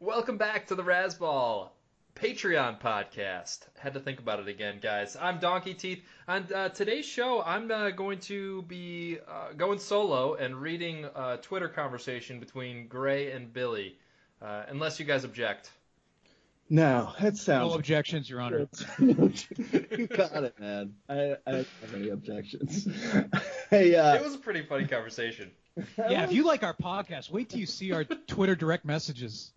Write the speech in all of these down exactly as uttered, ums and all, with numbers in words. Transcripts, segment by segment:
Welcome back to the Razzball Patreon podcast. Had to think about it again, guys. I'm Donkey Teeth. On uh, today's show, I'm uh, going to be uh, going solo and reading a Twitter conversation between Grey and Billy, uh, unless you guys object. No, that sounds... No objections, Your Honor. You got it, man. I, I don't have any objections. Hey, uh... It was a pretty funny conversation. Yeah, if you like our podcast, wait till you see our Twitter direct messages.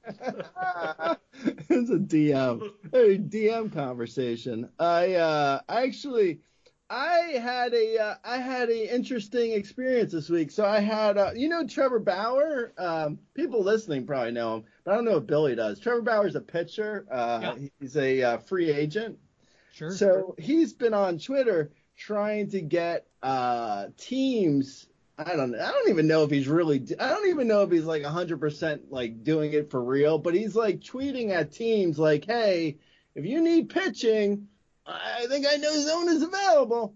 It's a D M, a D M conversation. I uh, I actually, I had a, uh, I had a interesting experience this week. So I had, uh, you know, Trevor Bauer. Um, people listening probably know him, but I don't know if Billy does. Trevor Bauer's a pitcher. Uh, yeah. He's a uh, free agent. Sure. So he's been on Twitter trying to get uh, teams. I don't I don't even know if he's really I don't even know if he's like one hundred percent like doing it for real, but he's like tweeting at teams like, "Hey, if you need pitching, I think I know zone is available."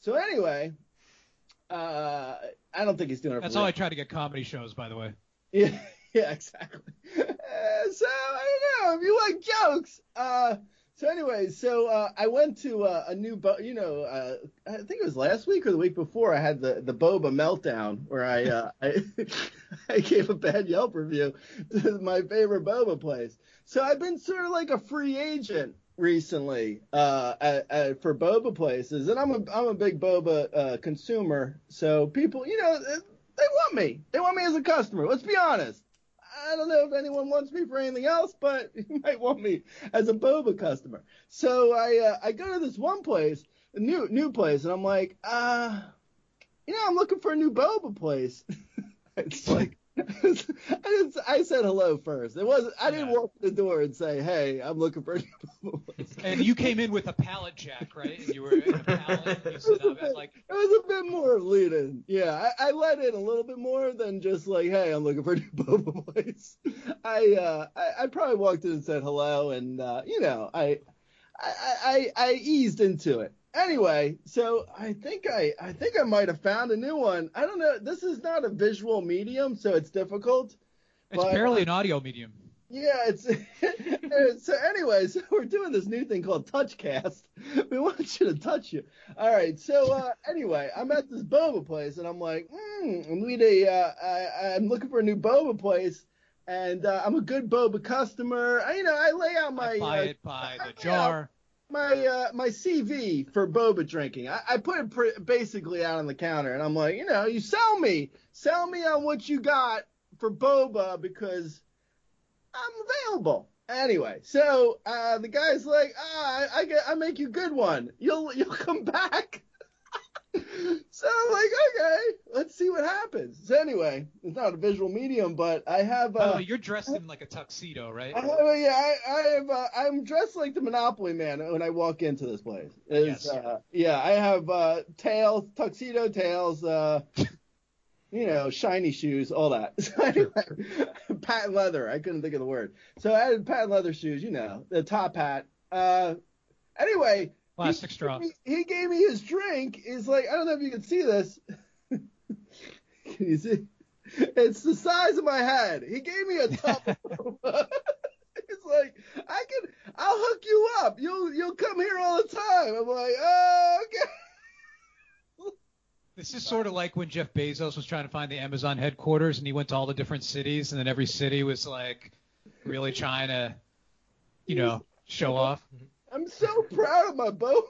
So anyway, uh, I don't think he's doing it for That's real. That's how I try to get comedy shows, by the way. Yeah, yeah, exactly. Uh, so I don't know if you like jokes. Uh, so anyway, so uh, I went to uh, a new, bo- you know, uh, I think it was last week or the week before. I had the, the Boba meltdown where I uh, I, I gave a bad Yelp review to my favorite Boba place. So I've been sort of like a free agent recently uh, at, at, for Boba places, and I'm a I'm a big Boba uh, consumer. So people, you know, they want me. They want me as a customer. Let's be honest. I don't know if anyone wants me for anything else, but you might want me as a Boba customer. So I uh, I go to this one place, a new new place, and I'm like, uh, you know, I'm looking for a new Boba place. It's like I, just, I said hello first. It wasn't I didn't yeah. walk to the door and say, "Hey, I'm looking for a new Boba place." And you came in with a pallet jack, right? And you were in a pallet. And you stood up bit, like it was a bit more leading. Yeah, I, I let in a little bit more than just like, "Hey, I'm looking for a new Boba place." I uh, I, I probably walked in and said hello, and uh, you know, I I, I I eased into it. Anyway, so I think I, I think I might have found a new one. I don't know. This is not a visual medium, so it's difficult. It's but, barely an audio medium. Yeah. It's so anyway, so we're doing this new thing called TouchCast. We want you to touch you. All right. So uh, anyway, I'm at this Boba place, and I'm like, mm, I need a, uh, I, I'm looking for a new Boba place. And uh, I'm a good Boba customer. I, you know, I lay out my I buy uh, it by I, the jar. Know, My uh, my C V for boba drinking. I, I put it pr- basically out on the counter, and I'm like, you know, you sell me, sell me on what you got for boba because I'm available. Anyway, so uh, the guy's like, ah, I, I get, I make you a good one. You'll you'll come back. So I'm like, okay, let's see. what happens. So anyway, it's not a visual medium, but I have. Uh, oh, you're dressed in like a tuxedo, right? I have, yeah, I, I have. Uh, I'm dressed like the Monopoly man when I walk into this place. Yes. Uh, yeah, I have uh, tails, tuxedo tails. Uh, you know, shiny shoes, all that. So anyway, patent leather. I couldn't think of the word. So I had patent leather shoes. You know, the top hat. Uh, anyway. Plastic he, straw. He, he gave me his drink. He's like, I don't know if you can see this. Can you see? It's the size of my head. He gave me a top. He's like, I can, I'll hook you up. You'll, you'll come here all the time. I'm like, oh, okay. This is sort of like when Jeff Bezos was trying to find the Amazon headquarters, and he went to all the different cities, and then every city was like really trying to, you know, show off. I'm so proud of my Boba.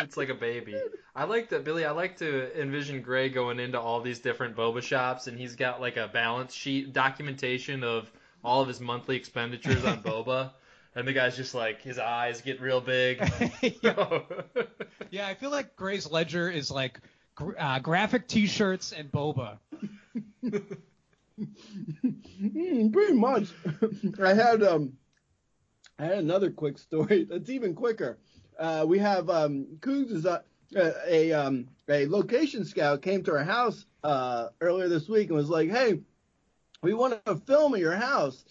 It's like a baby. I like that, Billy. I like to envision Grey going into all these different Boba shops, and he's got like a balance sheet documentation of all of his monthly expenditures on Boba. And the guy's just like, his eyes get real big. Yeah. Yeah, I feel like Grey's ledger is like uh, graphic T-shirts and Boba. mm, pretty much. I had um. I had another quick story that's even quicker. Uh, we have um, Cougs is a a, um, a location scout came to our house uh, earlier this week and was like, "Hey, we want to film at your house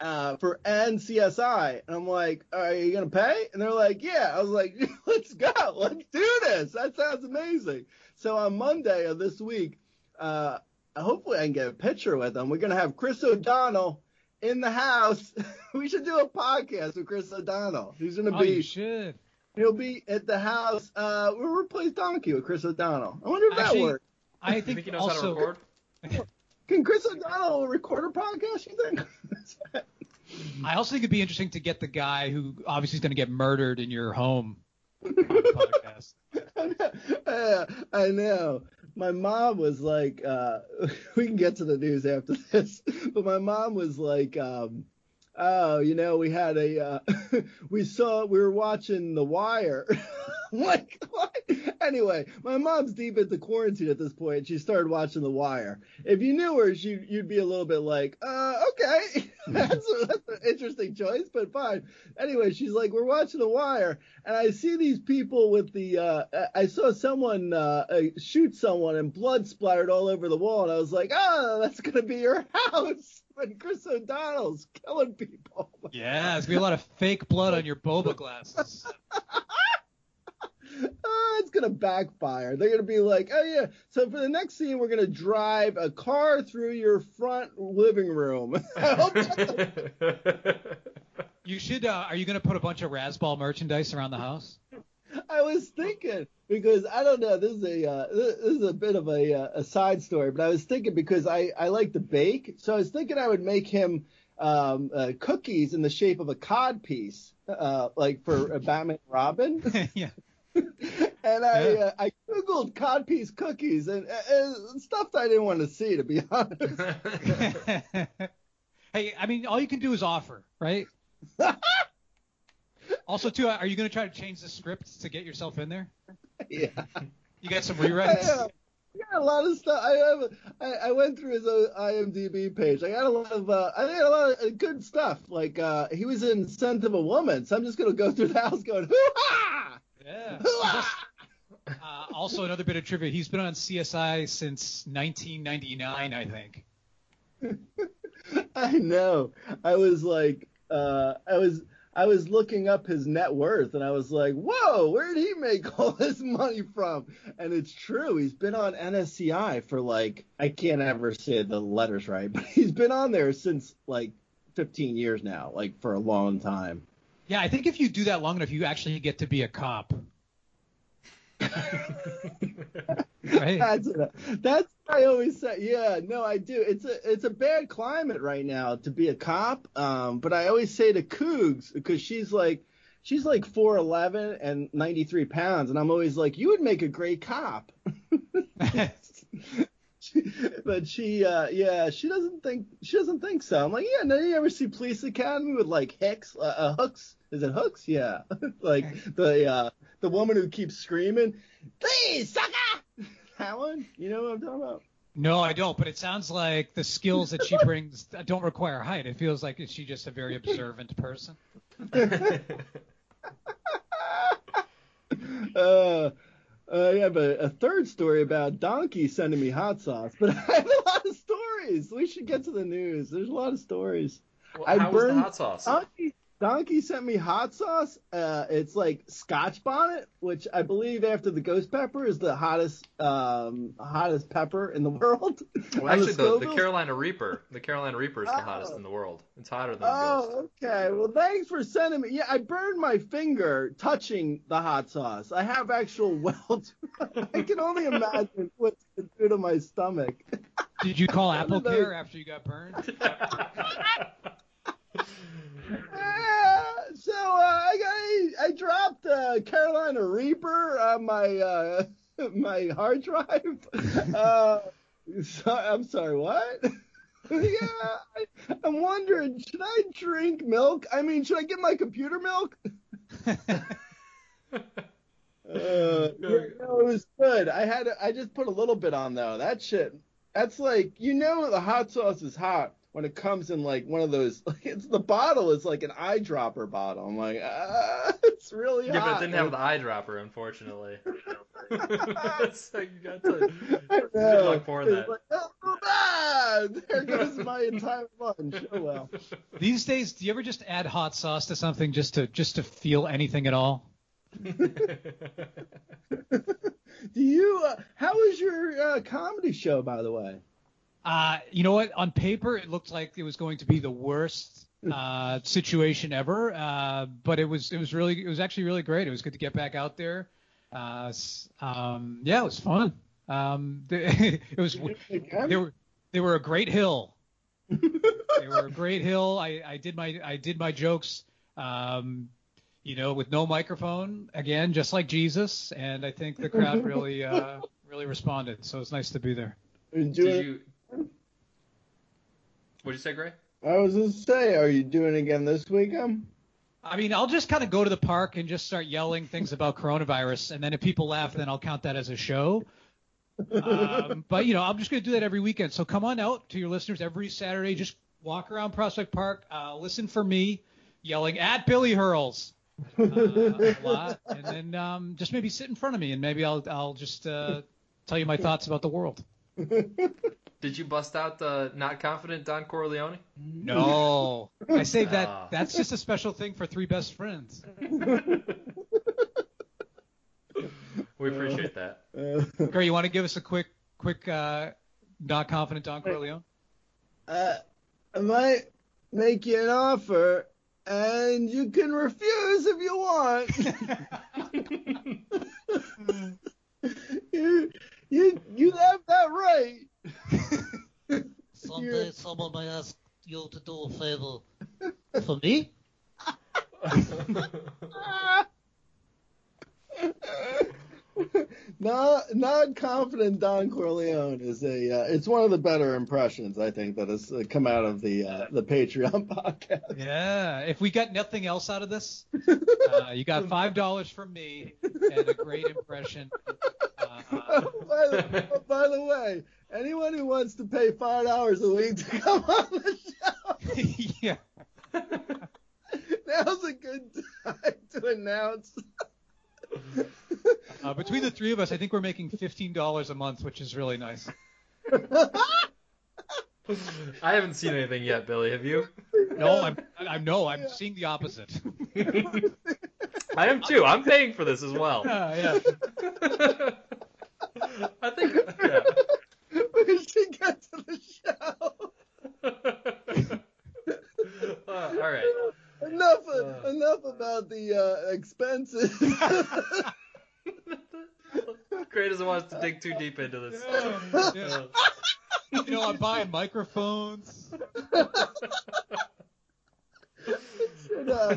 uh, for N C I S." And I'm like, "Are you gonna pay?" And they're like, "Yeah." I was like, "Let's go, let's do this. That sounds amazing." So on Monday of this week, uh, hopefully I can get a picture with them. We're gonna have Chris O'Donnell in the house. We should do a podcast with Chris O'Donnell. He's gonna oh, be. You should. He'll be at the house. Uh, we'll replace Donkey with Chris O'Donnell. I wonder if Actually, that works. I think, think he knows also, how to record. Can, can Chris O'Donnell record a podcast? You think? I also think it'd be interesting to get the guy who obviously is gonna get murdered in your home. On the podcast. I know. I know. My mom was like, uh, we can get to the news after this, but my mom was like, um, oh, you know, we had a, uh, we saw, we were watching The Wire. Like, what? Anyway, my mom's deep into quarantine at this point. She started watching The Wire. If you knew her, she, you'd be a little bit like, uh, okay, that's, a, that's an interesting choice, but fine. Anyway, she's like, we're watching The Wire, and I see these people with the, uh, I saw someone uh, shoot someone and blood splattered all over the wall, and I was like, oh, that's going to be your house when Chris O'Donnell's killing people. Yeah, there's going to be a lot of fake blood on your boba glasses. Oh, it's going to backfire. They're going to be like, oh, yeah. So for the next scene, we're going to drive a car through your front living room. You should uh, – are you going to put a bunch of Razzball merchandise around the house? I was thinking because I don't know. This is a uh, this is a bit of a, uh, a side story, but I was thinking because I, I like to bake. So I was thinking I would make him um, uh, cookies in the shape of a cod piece, uh, like for Batman and Robin. Yeah. And I yeah. uh, I googled codpiece cookies and, and stuff that I didn't want to see, to be honest. Hey, I mean, all you can do is offer, right? Also, too, are you going to try to change the script to get yourself in there? Yeah. You got some rewrites? I, uh, I got a lot of stuff. I have, I, I went through his I M D B page. I got a lot of uh, I got a lot of good stuff. Like uh, he was in Scent of a Woman, so I'm just going to go through the house going, hoo-ha! Yeah. Uh, also, another bit of trivia. He's been on C S I since nineteen ninety-nine, I think. I know. I was like, uh, I was, I was looking up his net worth, and I was like, whoa, where did he make all this money from? And it's true. He's been on N S C I for like, I can't ever say the letters right, but he's been on there since like fifteen years now, like for a long time. Yeah, I think if you do that long enough, you actually get to be a cop. Right? That's, that's what I always say. Yeah, no, I do. It's a it's a bad climate right now to be a cop. Um, but I always say to Cougs, because she's like she's like four eleven and ninety-three pounds, and I'm always like, you would make a great cop. But she, uh, yeah, she doesn't think she doesn't think so. I'm like, yeah, no, you ever see Police Academy with like Hicks, uh, uh, Hooks? Is it Hooks? Yeah, like the uh, the woman who keeps screaming, "Please, sucker!" That one, you know what I'm talking about? No, I don't. But it sounds like the skills that she brings don't require height. It feels like she's just a very observant person. uh, I have a, a third story about Donkey sending me hot sauce, but I have a lot of stories. We should get to the news. There's a lot of stories. Well, I how burned was the hot sauce? Donkey, Donkey sent me hot sauce. Uh, it's like Scotch bonnet, which I believe after the ghost pepper is the hottest um, hottest pepper in the world. Well, actually, the, the, the Carolina Reaper, the Carolina Reaper is the oh. hottest in the world. It's hotter than the oh, ghost. Oh, okay. Well, thanks for sending me. Yeah, I burned my finger touching the hot sauce. I have actual welts. I can only imagine what it can do to my stomach. Did you call Apple Care after you got burned? uh, so uh, I, I I dropped uh, Carolina Reaper on my uh, my hard drive. Uh, so, I'm sorry, what? yeah, I, I'm wondering, should I drink milk? I mean, should I get my computer milk? uh, you know, it was good. I had I just put a little bit on though. That shit. That's like, you know the hot sauce is hot when it comes in like one of those, like it's the bottle is like an eyedropper bottle. I'm like, ah, it's really yeah, hot. Yeah, but it didn't have the eyedropper, unfortunately. It's like, you got to, I know. Good luck pouring it's that. Like, oh, ah, there goes my entire lunch. Oh, well. These days, do you ever just add hot sauce to something just to just to feel anything at all? Do you? Uh, how was your uh, comedy show, by the way? Uh, you know what? On paper, it looked like it was going to be the worst uh, situation ever, uh, but it was. It was really. It was actually really great. It was good to get back out there. Uh, um, yeah, it was fun. Um, they, it was. They were. They were a great hill. They were a great hill. I, I did my. I did my jokes. Um, You know, with no microphone, again, just like Jesus, and I think the crowd really, uh, really responded. So it's nice to be there. Did you? What'd you say, Gray? I was gonna say, are you doing it again this weekend? I mean, I'll just kind of go to the park and just start yelling things about coronavirus, and then if people laugh, then I'll count that as a show. Um, but you know, I'm just gonna do that every weekend. So come on out to your listeners every Saturday. Just walk around Prospect Park, uh, listen for me yelling at Billy Hurls. Uh, a lot, and then um, just maybe sit in front of me, and maybe I'll I'll just uh, tell you my thoughts about the world. Did you bust out the not confident Don Corleone? No, I saved that. Uh. That's just a special thing for three best friends. We appreciate that. Uh, Gary, you want to give us a quick quick uh, not confident Don Corleone? Uh, I might make you an offer. And you can refuse if you want. you, you, you have that right. Someday You're... someone might ask you to do a favor for me. Not, not confident Don Corleone is a. Uh, it's one of the better impressions I think that has uh, come out of the uh, the Patreon podcast. Yeah, if we got nothing else out of this, uh, you got five dollars from me and a great impression. Uh, oh, by, the, oh, by the way, anyone who wants to pay five dollars a week to come on the show, yeah, now's a good time to announce. Uh, between the three of us, I think we're making fifteen dollars a month, which is really nice. I haven't seen anything yet, Billy. Have you? No, I'm. I'm no, I'm yeah. seeing the opposite. I am too. I'm paying for this as well. Uh, yeah. I think. Yeah. We should get to the show. Uh, all right. Enough. Uh, enough about the uh, expenses. Gray doesn't want us to dig too deep into this. Yeah, yeah. You know, I'm buying microphones. Should, uh,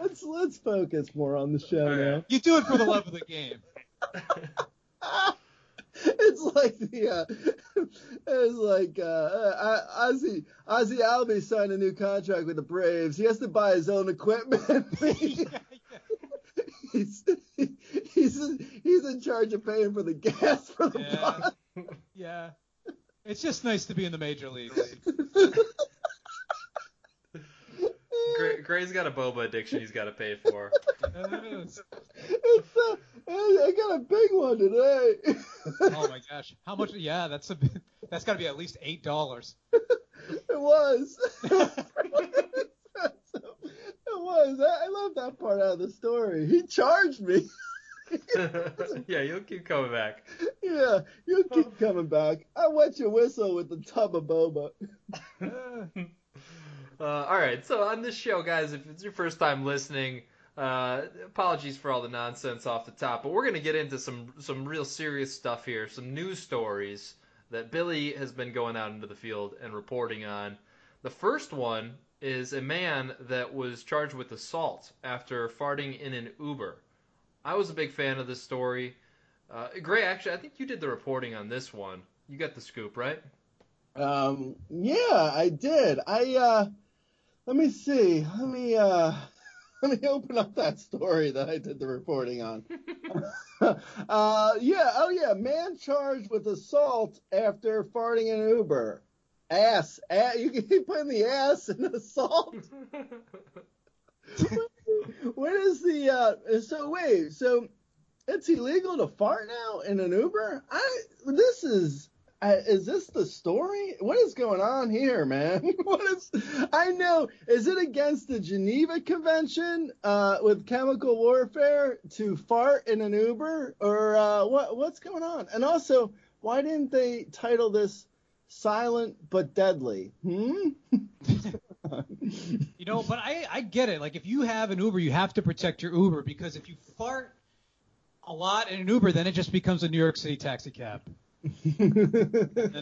let's let's focus more on the show right. now. You do it for the love of the game. It's like the, uh, it's like uh, Ozzy Ozzy Albies signed a new contract with the Braves. He has to buy his own equipment. yeah, yeah. He's he's he's in charge of paying for the gas for the yeah. bus. Yeah. It's just nice to be in the major leagues. Gray, Gray's got a boba addiction he's got to pay for. It's a, I got a big one today. Oh my gosh! How much? Yeah, that's a. That's got to be at least eight dollars. It was. It was. I, I love that part out of the story. He charged me. Yeah, you'll keep coming back. Yeah, you'll keep coming back. I wet your whistle with a tub of boba. uh, all right, so on this show, guys, if it's your first time listening, uh, apologies for all the nonsense off the top, but we're going to get into some some real serious stuff here, some news stories that Billy has been going out into the field and reporting on. The first one is a man that was charged with assault after farting in an Uber. I was a big fan of this story. Uh, Gray, actually, I think you did the reporting on this one. You got the scoop, right? Um, yeah, I did. I uh, let me see. Let me uh, let me open up that story that I did the reporting on. uh, yeah. Oh yeah. Man charged with assault after farting in an Uber. Ass. ass you keep putting the ass in assault. What is the uh, so wait so it's illegal to fart now in an Uber? I this is uh, is this the story? What is going on here, man? What is I know is it against the Geneva Convention uh, with chemical warfare to fart in an Uber or uh, what what's going on? And also, why didn't they title this Silent but Deadly? Hmm. You know, but I, I get it. Like, if you have an Uber, you have to protect your Uber, because if you fart a lot in an Uber, then it just becomes a New York City taxi cab. And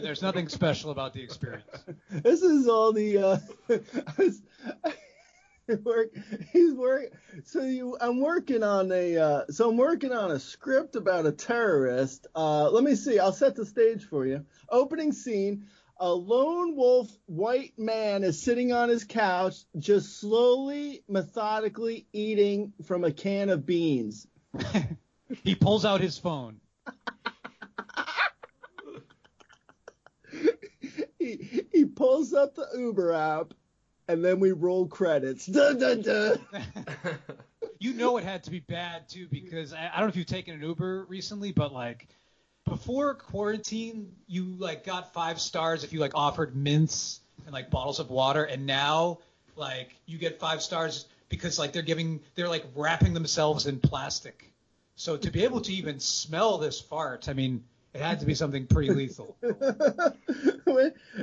there's nothing special about the experience. This is all the uh, I was, I work, he's work. So you, I'm working on a uh, so I'm working on a script about a terrorist. Uh, let me see. I'll set the stage for you. Opening scene. A lone wolf white man is sitting on his couch, just slowly, methodically eating from a can of beans. He pulls out his phone. he, he pulls up the Uber app, and then we roll credits. Dun, dun, dun. You know it had to be bad, too, because I, I don't know if you've taken an Uber recently, but, like, before quarantine, you, like, got five stars if you, like, offered mints and, like, bottles of water. And now, like, you get five stars because, like, they're giving – they're, like, wrapping themselves in plastic. So to be able to even smell this fart, I mean, it had to be something pretty lethal.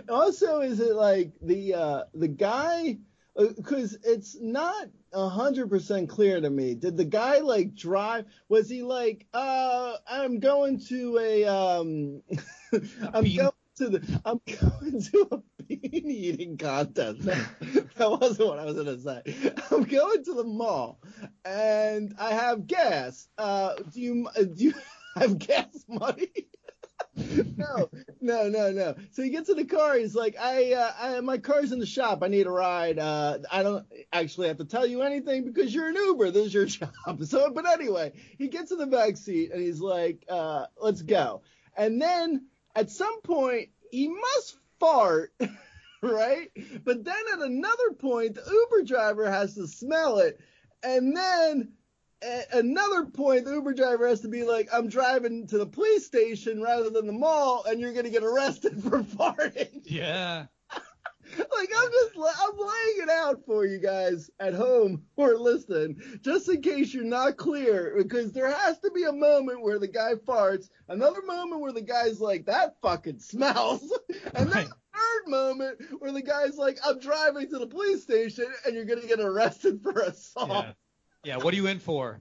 Also, is it, like, the uh, the guy – because it's not one hundred percent clear to me. Did the guy, like, drive? Was he like, uh, I'm going to a, um, a I'm bean. going to the, I'm going to a bean eating contest. That, that wasn't what I was going to say. I'm going to the mall, and I have gas. Uh, do you, do you have gas money? No, no, no, no. So he gets in the car. He's like, I, uh, I, my car's in the shop. I need a ride. Uh, I don't actually have to tell you anything because you're an Uber. This is your job. So, but anyway, he gets in the back seat and he's like, uh, let's go. And then at some point he must fart, right? But then at another point, the Uber driver has to smell it. And then at another point, the Uber driver has to be like, I'm driving to the police station rather than the mall, and you're going to get arrested for farting. Yeah. Like, I'm just I'm laying it out for you guys at home or listening, just in case you're not clear, because there has to be a moment where the guy farts, another moment where the guy's like, that fucking smells, and right. Then a third moment where the guy's like, I'm driving to the police station, and you're going to get arrested for assault. Yeah. Yeah, what are you in for?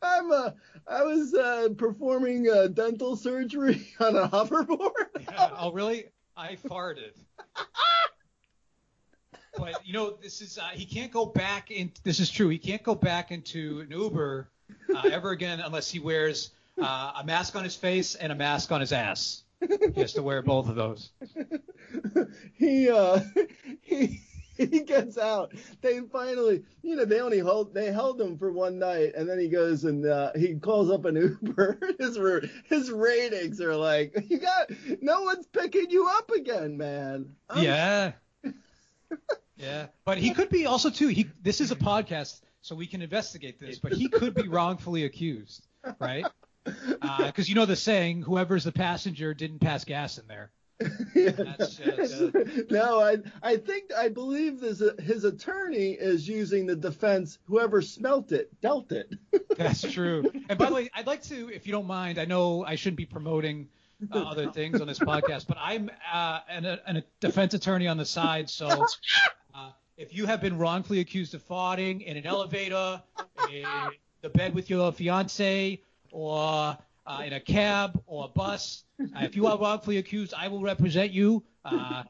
I'm uh, I was uh, performing uh, dental surgery on a hoverboard. Yeah, oh, really? I farted. But you know, this is uh, he can't go back in. This is true. He can't go back into an Uber uh, ever again unless he wears uh, a mask on his face and a mask on his ass. He has to wear both of those. he uh, he. he gets out. They finally, you know, they only hold, they held him for one night, and then he goes and uh, he calls up an Uber. his his ratings are like, you got, no one's picking you up again, man. I'm... Yeah. Yeah, but he could be also too. He this is a podcast, so we can investigate this. But he could be wrongfully accused, right? Because uh, you know the saying, whoever's the passenger didn't pass gas in there. Yeah. That's just, uh... No, I I think I believe this. Uh, his attorney is using the defense. Whoever smelt it dealt it. That's true. And by the way, I'd like to, if you don't mind, I know I shouldn't be promoting Uh, other things on this podcast, but I'm uh, an, an, a defense attorney on the side, so uh, if you have been wrongfully accused of farting in an elevator, in the bed with your fiance, or uh, in a cab or a bus, uh, if you are wrongfully accused, I will represent you. Uh,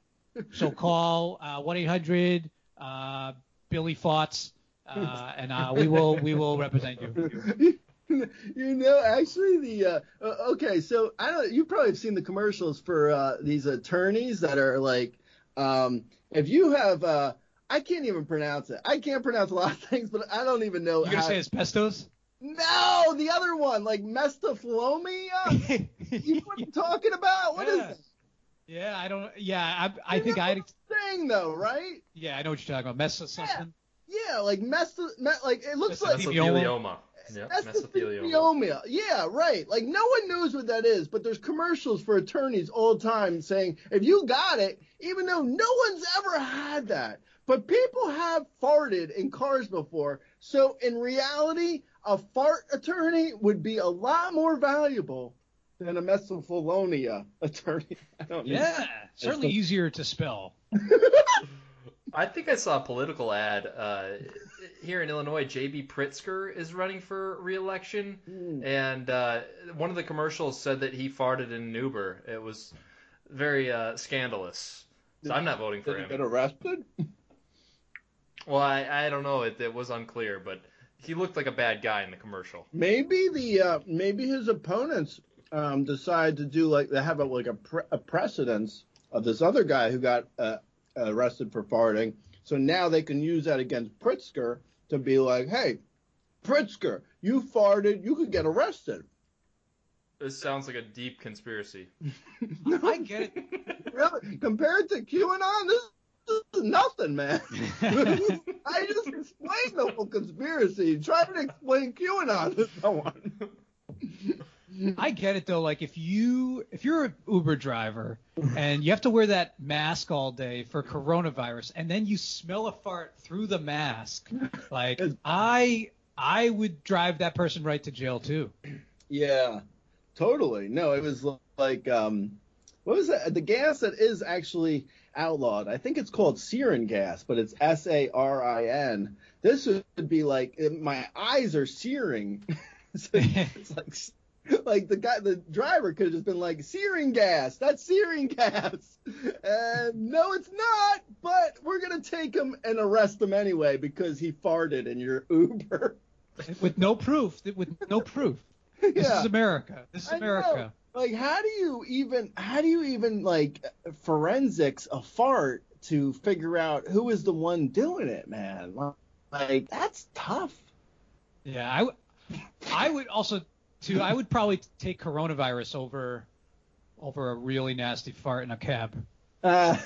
so call uh, one eight hundred uh, Billy Farts, uh, and uh, we will we will represent you. You know, actually, the uh, okay. So I don't. You probably have seen the commercials for uh, these attorneys that are like, um, if you have, uh, I can't even pronounce it. I can't pronounce a lot of things, but I don't even know. You're gonna say asbestos? No, the other one, like mestophlomia. You know what I'm talking about? What yeah. is? It? Yeah, I don't. Yeah, I, I think I. Thing though, right? Yeah, I know what you're talking about. Meso something. Yeah, yeah like meso, mes, like it looks like mesothelioma. Yep, mesothelioma. Yeah, right. Like, no one knows what that is, but there's commercials for attorneys all the time saying, if you got it, even though no one's ever had that. But people have farted in cars before, so in reality, a fart attorney would be a lot more valuable than a mesothelioma attorney. I don't know. Yeah, certainly easier to spell. I think I saw a political ad uh, here in Illinois. J B. Pritzker is running for re-election, mm. and uh, one of the commercials said that he farted in an Uber. It was very uh, scandalous. So I'm not voting for him. Did he get arrested? Well, I, I don't know. It, it was unclear, but he looked like a bad guy in the commercial. Maybe the uh, maybe his opponents um, decide to do like they have a, like a, pre- a precedence of this other guy who got. Uh, arrested for farting, so now they can use that against Pritzker to be like, hey, Pritzker, you farted, you could get arrested. This sounds like a deep conspiracy. No, I get it. Really, compared to QAnon, this, this is nothing, man. I just explained the whole conspiracy. Try to explain QAnon to someone. I get it though. Like if you if you're an Uber driver and you have to wear that mask all day for coronavirus, and then you smell a fart through the mask, like I I would drive that person right to jail too. Yeah, totally. No, it was like um, what was that? The gas that is actually outlawed. I think it's called sarin gas, but it's S A R I N. This would be like my eyes are searing. So it's like. Like the guy, the driver could have just been like, "Searing gas, that's searing gas." And no, it's not. But we're gonna take him and arrest him anyway because he farted in your Uber. With no proof. With no proof. This yeah. is America. This is America. Like, how do you even? How do you even like forensics a fart to figure out who is the one doing it, man? Like that's tough. Yeah, I, w- I would also. Too, I would probably take coronavirus over over a really nasty fart in a cab. Uh,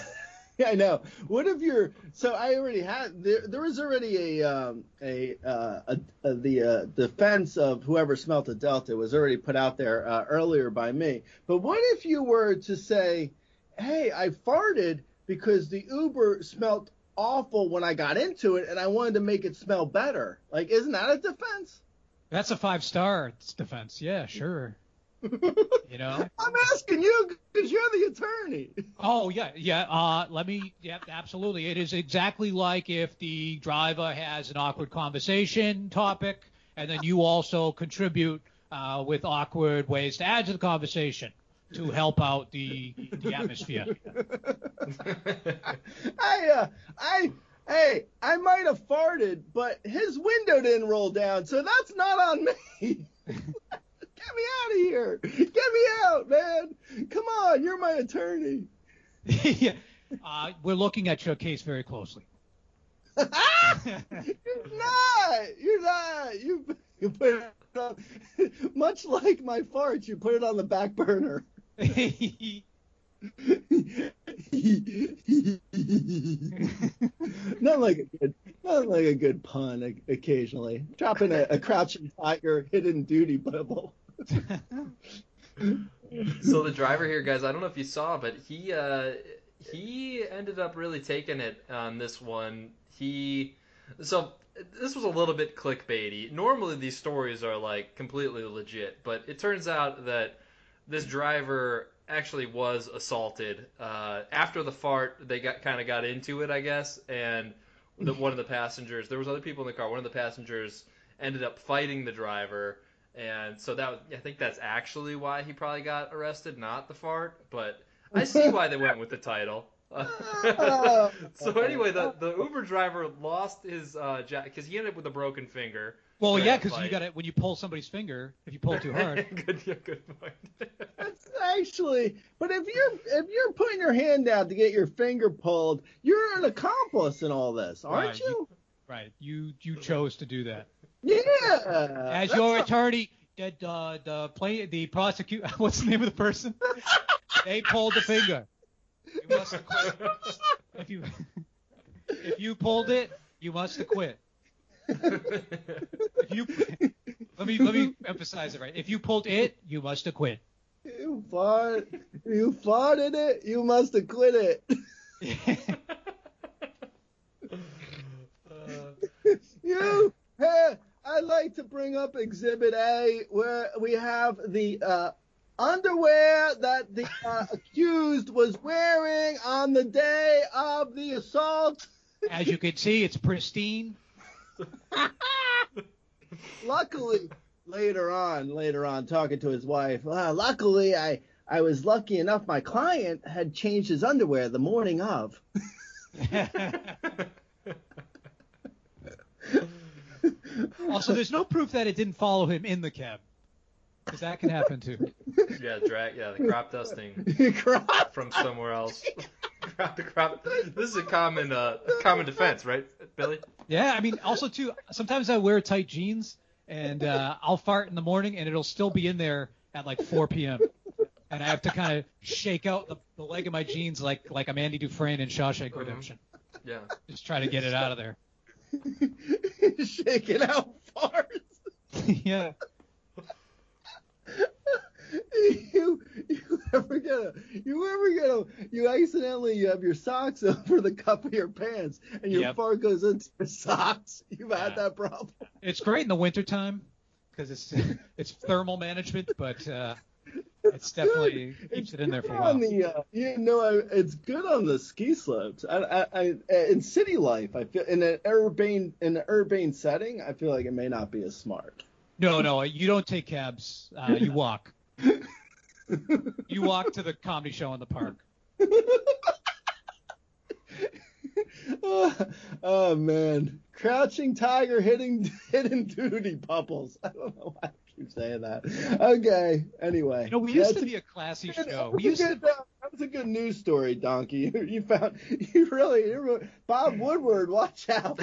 yeah, I know. What if you're so? I already had there. There was already a um, a, uh, a, a the uh, defense of whoever smelt the Delta was already put out there uh, earlier by me. But what if you were to say, "Hey, I farted because the Uber smelled awful when I got into it, and I wanted to make it smell better." Like, isn't that a defense? That's a five-star defense. Yeah, sure. You know. I'm asking you because you're the attorney. Oh yeah, yeah. Uh, let me. Yeah, absolutely. It is exactly like if the driver has an awkward conversation topic, and then you also contribute uh, with awkward ways to add to the conversation to help out the the atmosphere. I uh, I. Hey, I might have farted, but his window didn't roll down, so that's not on me. Get me out of here. Get me out, man. Come on, you're my attorney. Yeah. Uh, we're looking at your case very closely. You're not. You're not. You you put it on, much like my farts. You put it on the back burner. Not like a good, not like a good pun. Occasionally, dropping a, a crouching tiger, hidden duty bubble. So the driver here, guys, I don't know if you saw, but he uh, he ended up really taking it on this one. He so this was a little bit clickbaity. Normally these stories are like completely legit, but it turns out that this driver actually was assaulted. Uh, after the fart, they got kind of got into it, I guess, and the, one of the passengers. There was other people in the car. One of the passengers ended up fighting the driver. And so that I think that's actually why he probably got arrested, not the fart. But I see why they went with the title. So anyway, the, the Uber driver lost his uh, jacket because he ended up with a broken finger. Well, yeah, because you got it when you pull somebody's finger. If you pull too hard, good, yeah, good point. That's actually, but if you're if you're putting your hand out to get your finger pulled, you're an accomplice in all this, aren't right, you? you? Right, you you chose to do that. Yeah. As your a... attorney, the the, the play the prosecutor. What's the name of the person? They pulled the finger. You must acquit. If you if you pulled it, you must acquit. If you let me let me emphasize it right. If you pulled it, you must acquit. You fart. You farted it. You must acquit it. Yeah. uh... You. Hey, I'd like to bring up Exhibit A, where we have the uh, underwear that the uh, accused was wearing on the day of the assault. As you can see, it's pristine. Luckily, later on, later on, talking to his wife, uh, luckily I, I was lucky enough my client had changed his underwear the morning of. Also, there's no proof that it didn't follow him in the cab, because that can happen too. Yeah, drag. Yeah, the crop dusting crop. From somewhere else. crop the crop. This is a common, uh, common defense, right, Billy? Yeah, I mean, also too. Sometimes I wear tight jeans, and uh, I'll fart in the morning, and it'll still be in there at like four p.m. and I have to kind of shake out the, the leg of my jeans like like I'm Andy Dufresne in Shawshank Redemption. Mm-hmm. Yeah. Just try to get it out of there. Shaking out farts. Yeah. You you ever get a you ever get a you accidentally you have your socks over the cup of your pants and your yep. fart goes into your socks. You've yeah. had that problem. It's great in the wintertime because it's it's thermal management, but uh, it's definitely good. keeps it's it in there for a while. The, uh, you know, it's good on the ski slopes. I, I, I, in city life, I feel in an urban in an urban setting, I feel like it may not be as smart. No, no, you don't take cabs. Uh, you walk. You walk to the comedy show in the park. oh, oh man, crouching tiger, hitting hidden duty bubbles. I don't know why. Saying that. Okay. Anyway. You know, we used to be a classy show. We used to. That was a good news story, Donkey. You, you found. You really. You really Bob Woodward, watch out.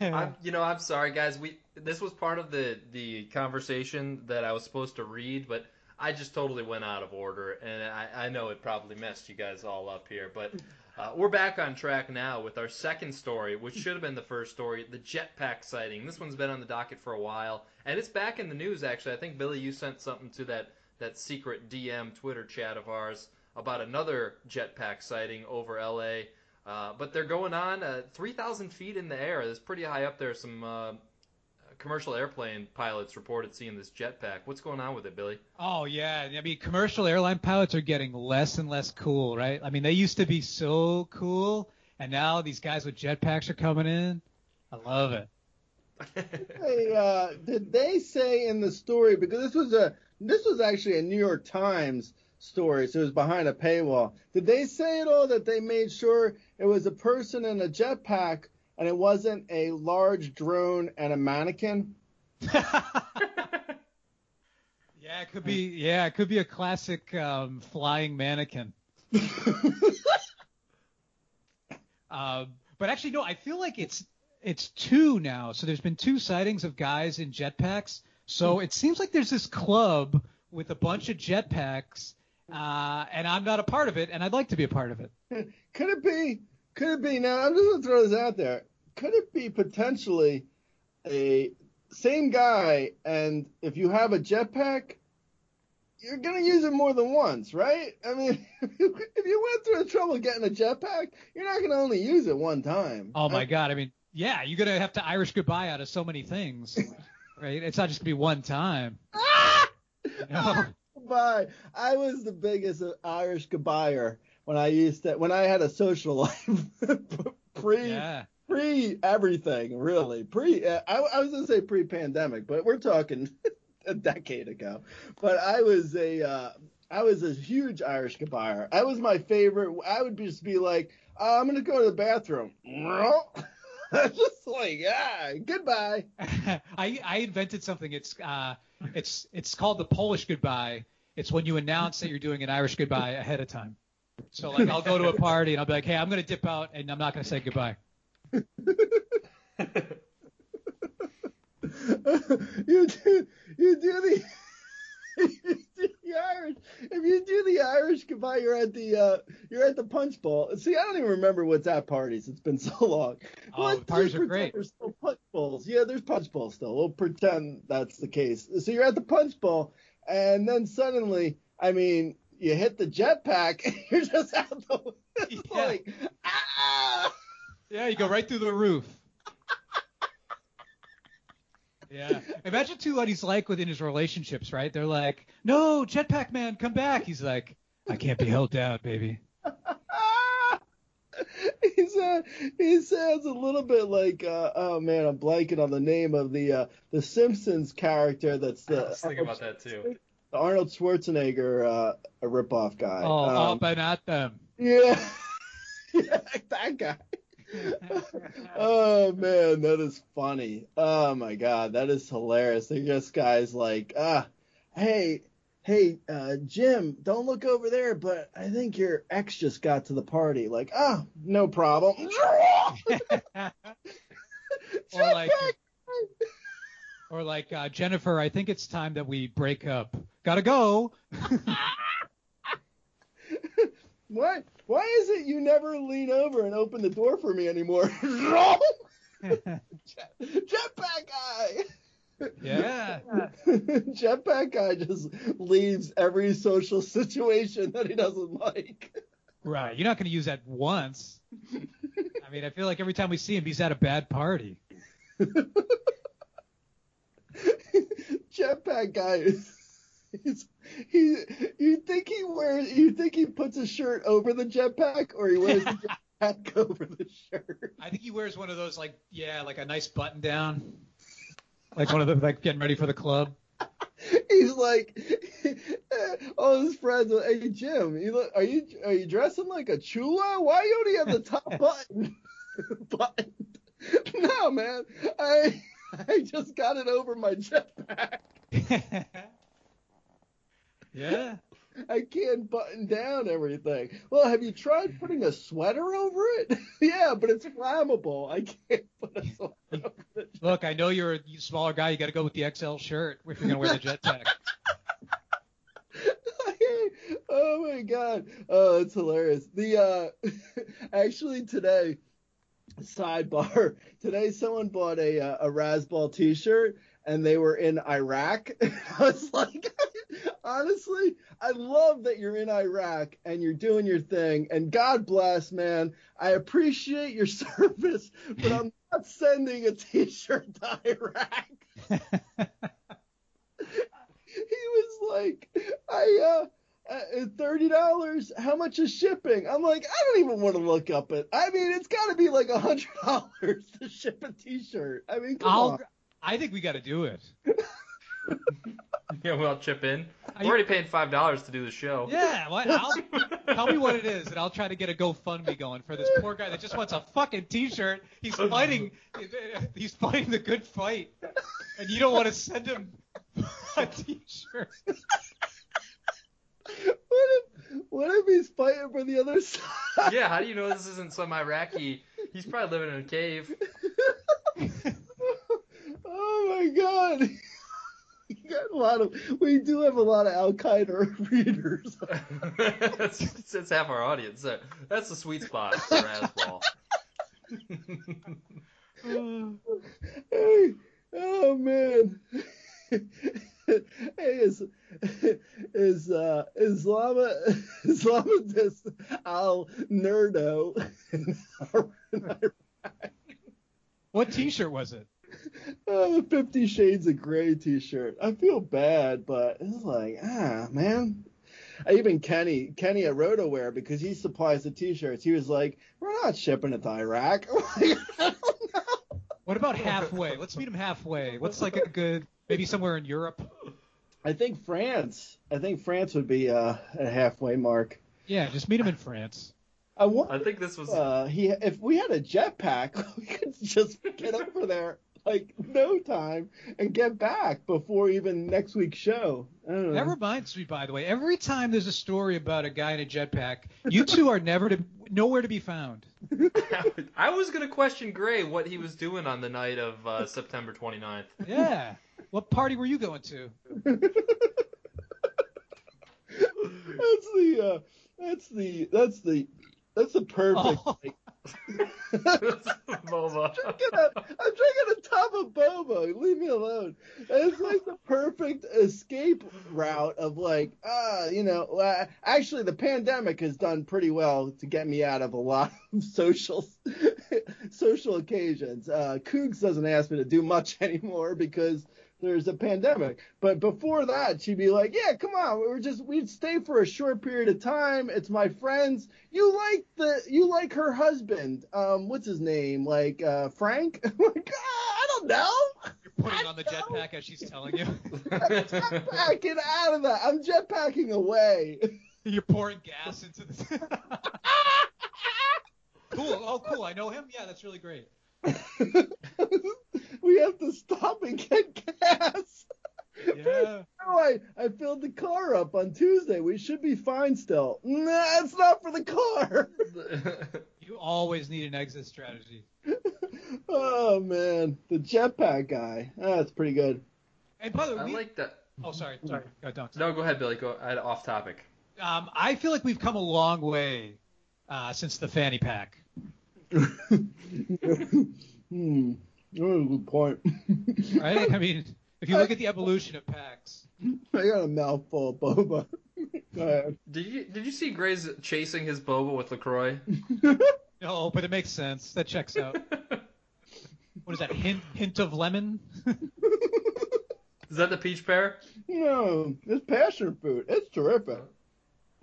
I'm, you know, I'm sorry, guys. We this was part of the the conversation that I was supposed to read, but I just totally went out of order, and I, I know it probably messed you guys all up here, but uh, we're back on track now with our second story, which should have been the first story, the jetpack sighting. This one's been on the docket for a while, and it's back in the news, actually. I think, Billy, you sent something to that, that secret D M Twitter chat of ours about another jetpack sighting over L A, uh, but they're going on uh, three thousand feet in the air. That's pretty high up there. Some... Uh, commercial airplane pilots reported seeing this jetpack. What's going on with it, Billy? Oh, yeah. I mean, commercial airline pilots are getting less and less cool, right? I mean, they used to be so cool, and now these guys with jetpacks are coming in. I love it. Hey, uh, did they say in the story, because this was a this was actually a New York Times story, so it was behind a paywall. Did they say at all that they made sure it was a person in a jetpack and it wasn't a large drone and a mannequin? Yeah, it could be. Yeah, it could be a classic um, flying mannequin. uh, But actually, no, I feel like it's it's two now. So there's been two sightings of guys in jetpacks. So it seems like there's this club with a bunch of jetpacks, uh, and I'm not a part of it, and I'd like to be a part of it. Could it be? Could it be? Now, I'm just going to throw this out there. Could it be potentially a same guy, and if you have a jetpack, you're going to use it more than once, right? I mean, if you went through the trouble of getting a jetpack, you're not going to only use it one time. Oh, my I, God. I mean, yeah, you're going to have to Irish goodbye out of so many things, right? It's not just going to be one time. Ah! You know? Goodbye. I was the biggest Irish goodbyer when I used to, when I had a social life pre yeah. pre everything, really. Pre I, I was going to say pre-pandemic, but we're talking – a decade ago, but I was a uh, I was a huge Irish goodbye. I was my favorite. I would just be like, oh, I'm gonna go to the bathroom. Just like, ah, goodbye. I I invented something. It's uh it's it's called the Polish goodbye. It's when you announce that you're doing an Irish goodbye ahead of time. So like, I'll go to a party and I'll be like, hey, I'm gonna dip out and I'm not gonna say goodbye. you do you do the you do the Irish if you do the Irish goodbye, you're at the uh, you're at the punch bowl. See, I don't even remember what's at parties. It's been so long. Oh, let's parties are great. There's still punch bowls. Yeah, there's punch bowls still. We'll pretend that's the case. So you're at the punch bowl, and then suddenly, I mean, you hit the jetpack, and you're just out the yeah. like ah. Yeah, you go right through the roof. Yeah. Imagine, too, what he's like within his relationships, right? They're like, no, jetpack man, come back. He's like, I can't be held down, baby. he's, uh, he sounds a little bit like, uh, oh, man, I'm blanking on the name of the uh, the Simpsons character that's the I was thinking about that, too. The Arnold Schwarzenegger uh, a ripoff guy. Oh, um, up and at them. Yeah. yeah, that guy. Oh man, that is funny. Oh my God, that is hilarious. They're just guys like, ah, hey, hey, uh, Jim, don't look over there, but I think your ex just got to the party. Like, ah, oh, no problem. or like, or like uh, Jennifer, I think it's time that we break up. Gotta go. What? Why is it you never lean over and open the door for me anymore? Jetpack guy. Yeah. Jetpack guy just leaves every social situation that he doesn't like. Right. You're not going to use that once. I mean, I feel like every time we see him, he's at a bad party. Jetpack guy is... He's, he, you think he wears? You think he puts a shirt over the jetpack, or he wears the jetpack over the shirt? I think he wears one of those, like yeah, like a nice button down, like one of the like getting ready for the club. He's like, all his friends. Hey Jim, you look, are you are you dressing like a chula? Why you only have the top button? button? No man, I I just got it over my jetpack. Yeah. I can't button down everything. Well, have you tried putting a sweater over it? Yeah, but it's flammable. I can't put a sweater over it. Look, I know you're a smaller guy. You got to go with the X L shirt if you're going to wear the jetpack. Oh, my God. Oh, it's hilarious. The uh, actually, today, sidebar, today someone bought a, uh, a Razzball T-shirt, and they were in Iraq. I was like... Honestly, I love that you're in Iraq and you're doing your thing. And God bless, man. I appreciate your service, but I'm not sending a T-shirt to Iraq. He was like, I uh, uh, thirty dollars. How much is shipping? I'm like, I don't even want to look up it. I mean, it's got to be like one hundred dollars to ship a T-shirt. I mean, come I'll, on. I think we got to do it. Yeah, we'll chip in. We're already paying five dollars to do the show. Yeah, well, I'll, tell me what it is, and I'll try to get a GoFundMe going for this poor guy that just wants a fucking T-shirt. He's fighting He's fighting the good fight, and you don't want to send him a T-shirt. What if, what if he's fighting for the other side? Yeah, how do you know this isn't some Iraqi... He's probably living in a cave. Oh my god. You got a lot of, we do have a lot of Al Qaeda readers. that's, that's half our audience. So that's the sweet spot for Razzball. uh, hey, oh man. Hey, is is uh, Islama Islamist Al Nerdo? What T-shirt was it? Oh, the Fifty Shades of Grey T-shirt. I feel bad, but it's like ah man. Even Kenny, Kenny at RotoWare, because he supplies the T-shirts. He was like, "We're not shipping it to Iraq." Like, I don't know. What about halfway? Let's meet him halfway. What's like a good? Maybe somewhere in Europe. I think France. I think France would be uh, a halfway mark. Yeah, just meet him in France. I wonder, I think this was. Uh, he, if we had a jetpack, we could just get over there like no time and get back before even next week's show. I don't know. That reminds me, by the way, every time there's a story about a guy in a jetpack, you two are never to nowhere to be found. I was gonna question Gray what he was doing on the night of uh, September twenty-ninth. Yeah. What party were you going to? That's the uh, that's the that's the that's the perfect. Oh. Like, Boba. I'm drinking a, I'm drinking a tub of Boba. Leave me alone. And it's like the perfect escape route of like, ah, uh, you know. Uh, actually, the pandemic has done pretty well to get me out of a lot of social social occasions. Uh, Cougs doesn't ask me to do much anymore because there's a pandemic. But before that, she'd be like, yeah, come on, we were just we'd stay for a short period of time. It's my friends. You like the you like her husband. Um, what's his name? Like uh, Frank? Like, ah, I don't know. You're putting I on the jetpack as she's telling you. I'm jetpacking out of that. I'm jetpacking away. You're pouring gas into the Cool. Oh, cool. I know him. Yeah, that's really great. We have to stop and get gas. Yeah. I, I filled the car up on Tuesday. We should be fine still. Nah, it's not for the car. You always need an exit strategy. Oh, man. The jetpack guy. Oh, that's pretty good. And by the way, I we... like that. Oh, sorry. Sorry. Go ahead, no, go ahead, Billy. Go off topic. Um, I feel like we've come a long way uh, since the fanny pack. Hmm. That's a good point. Right? I mean, if you look at the evolution of packs. I got a mouthful of boba. Go ahead. Did you did you see Gray's chasing his boba with LaCroix? No, but it makes sense. That checks out. What is that? Hint hint of lemon? Is that the peach pear? No, it's passion fruit. It's terrific.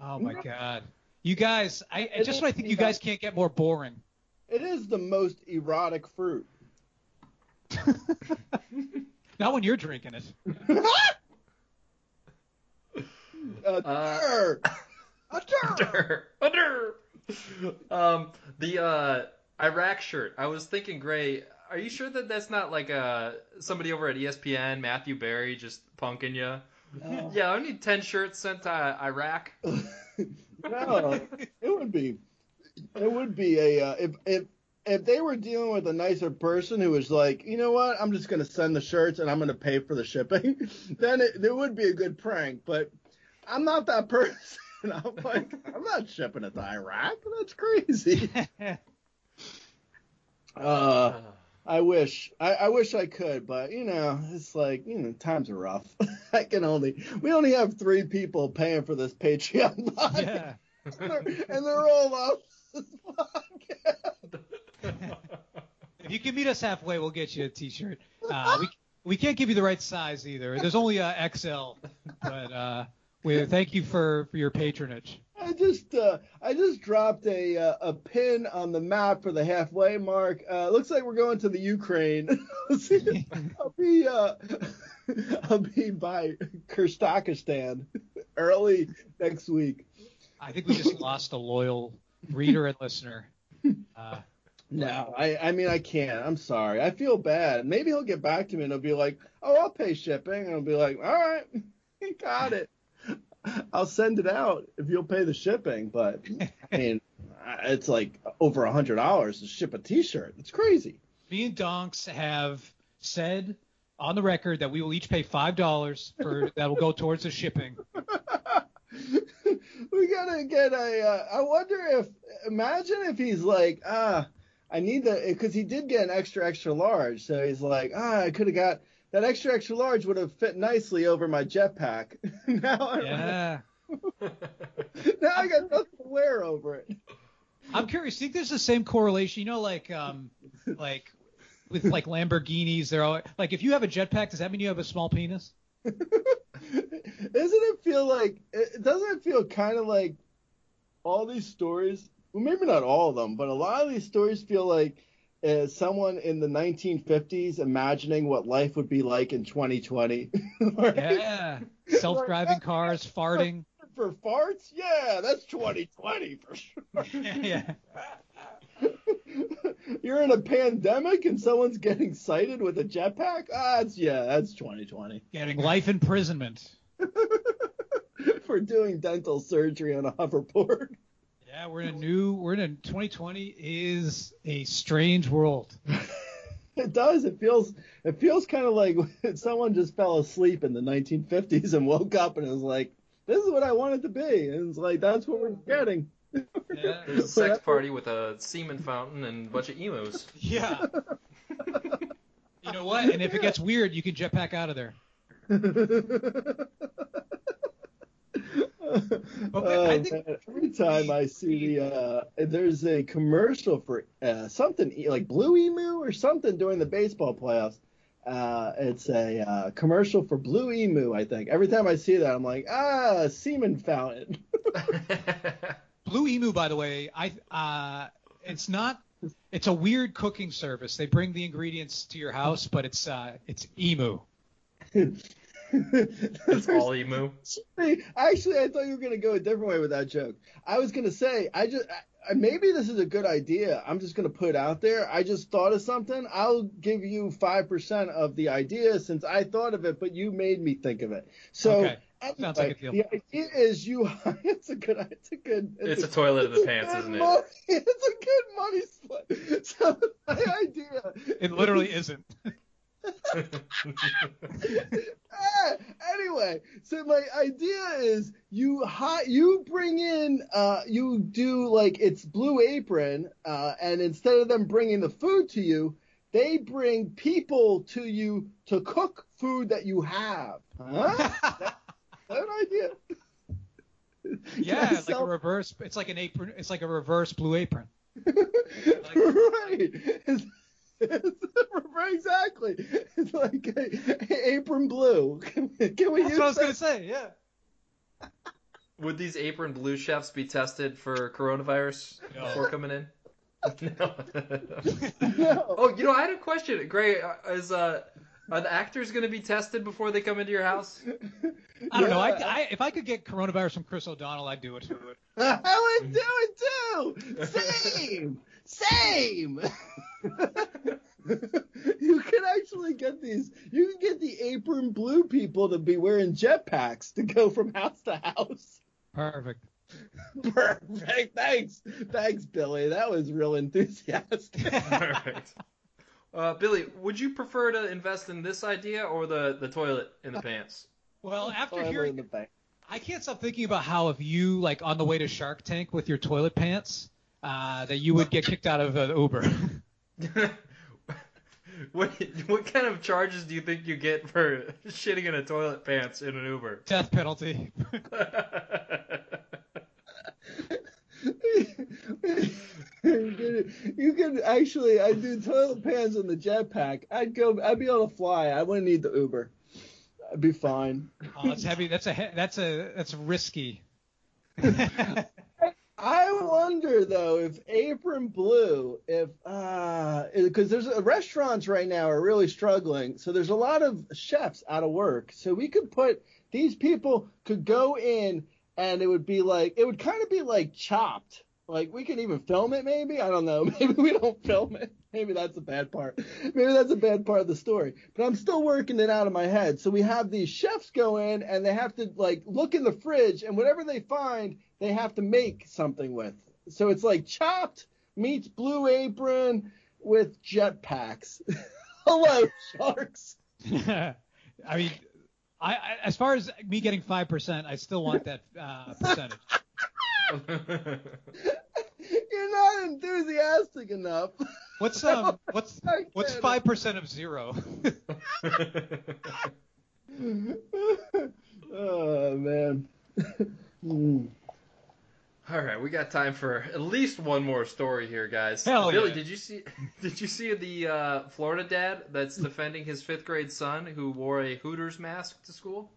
Oh my god, you guys! I just when I think you guys can't get more boring. It is the most erotic fruit. Not when you're drinking it. A dur! A dur! A dur! Um, the uh, Iraq shirt. I was thinking, Gray, are you sure that that's not like a, somebody over at E S P N, Matthew Berry, just punking you? No. Yeah, I need ten shirts sent to Iraq. No, it would be. It would be a uh, if if if they were dealing with a nicer person who was like, you know what, I'm just gonna send the shirts and I'm gonna pay for the shipping, then it there would be a good prank. But I'm not that person. I'm like, I'm not shipping it to Iraq. That's crazy. uh, I wish I, I wish I could, but you know, it's like you know, times are rough. I can only we only have three people paying for this Patreon body. Yeah. and, they're, and they're all up. If you can meet us halfway, we'll get you a T-shirt. Uh, we we can't give you the right size either. There's only a X L. But uh, we thank you for, for your patronage. I just uh, I just dropped a uh, a pin on the map for the halfway mark. Uh, looks like we're going to the Ukraine. I'll be uh, I'll be by Kyrgyzstan early next week. I think we just lost a loyal reader and listener. Uh, no, I, I mean, I can't. I'm sorry. I feel bad. Maybe he'll get back to me and he'll be like, oh, I'll pay shipping. And I'll be like, all right, you got it. I'll send it out if you'll pay the shipping. But, I mean, it's like over a hundred dollars to ship a T-shirt. It's crazy. Me and Donks have said on the record that we will each pay five dollars for that will go towards the shipping. We gotta get a. Uh, I wonder if. Imagine if he's like, ah, I need the, because he did get an extra extra large, so he's like, ah, I could have got that extra extra large would have fit nicely over my jetpack. Now yeah. Now I got nothing to wear over it. I'm curious. Think there's the same correlation? You know, like, um, like with like Lamborghinis, they're all like, if you have a jetpack, does that mean you have a small penis? Doesn't it feel like it, doesn't it feel kind of like all these stories? Well, maybe not all of them, but a lot of these stories feel like uh, someone in the nineteen fifties imagining what life would be like in twenty twenty. Like, yeah, self-driving like, cars, farting. For farts? Yeah, that's twenty twenty for sure. Yeah. You're in a pandemic and someone's getting cited with a jetpack? Ah, that's, yeah, that's twenty twenty. Getting life imprisonment. For doing dental surgery on a hoverboard. Yeah, we're in a new, we're in a, twenty twenty is a strange world. It does. It feels, it feels kind of like someone just fell asleep in the nineteen fifties and woke up and was like, this is what I want it to be. And it's like, that's what we're getting. Yeah, there's a sex party with a semen fountain and a bunch of emos. Yeah. You know what? And if it gets weird, you can jetpack out of there. Okay, uh, I think man, every time I see the, uh, there's a commercial for uh, something like Blue Emu or something during the baseball playoffs. Uh, it's a uh, commercial for Blue Emu, I think. Every time I see that, I'm like, ah, semen fountain. Blue Emu, by the way, I uh, it's not. It's a weird cooking service. They bring the ingredients to your house, but it's uh, it's emu. It's all emu. Actually, I thought you were gonna go a different way with that joke. I was gonna say, I just I, maybe this is a good idea. I'm just gonna put it out there. I just thought of something. I'll give you five percent of the idea since I thought of it, but you made me think of it. So okay. Anyway, sounds like a deal. The idea is you. It's a good. It's a good. It's, it's a, a toilet it's in the pants, isn't it? Money, it's a good money split. So my idea. It literally isn't. Ah, anyway, so my idea is you hi- you bring in uh you do like it's Blue Apron uh and instead of them bringing the food to you, they bring people to you to cook food that you have. Huh? that, that an idea? Yeah, it's like a reverse. It's like an apron. It's like a reverse Blue Apron. Like, right. It's, exactly. It's like a, a apron blue. Can we That's use what I was going to say, yeah. Would these apron blue chefs be tested for coronavirus no. before coming in? No. No. Oh, you know, I had a question. Grey, is, uh, are the actors going to be tested before they come into your house? I don't yeah. know. I, I, if I could get coronavirus from Chris O'Donnell, I'd do it. I would do it, too. Same. Same. You can actually get these. You can get the apron blue people to be wearing jetpacks to go from house to house. Perfect. Perfect. Thanks. Thanks, Billy. That was real enthusiastic. Perfect. Uh, Billy, would you prefer to invest in this idea or the, the toilet in the pants? Well, after toilet hearing the bank. I can't stop thinking about how if you, like, on the way to Shark Tank with your toilet pants, uh, that you would get kicked out of an Uber. What what kind of charges do you think you get for shitting in a toilet pants in an Uber? Death penalty. You could actually, I do toilet pants in the jetpack. I'd go. I'd be able to fly. I wouldn't need the Uber. I'd be fine. Oh, that's heavy. That's a that's a that's risky. I wonder though if Apron Blue, if uh, because there's uh, restaurants right now are really struggling, so there's a lot of chefs out of work. So we could put these people could go in, and it would be like it would kind of be like Chopped. Like we could even film it, maybe. I don't know. Maybe we don't film it. Maybe that's a bad part. Maybe that's a bad part of the story. But I'm still working it out of my head. So we have these chefs go in, and they have to like look in the fridge, and whatever they find, they have to make something with. So it's like Chopped meets Blue Apron with jetpacks. Hello, sharks. I mean, I, I as far as me getting five percent, I still want that uh, percentage. You're not enthusiastic enough. What's um what's what's five percent of zero? Oh man. mm. All right, we got time for at least one more story here, guys. Hell Billy, yeah. did you see did you see the uh, Florida dad that's defending his fifth grade son who wore a Hooters mask to school?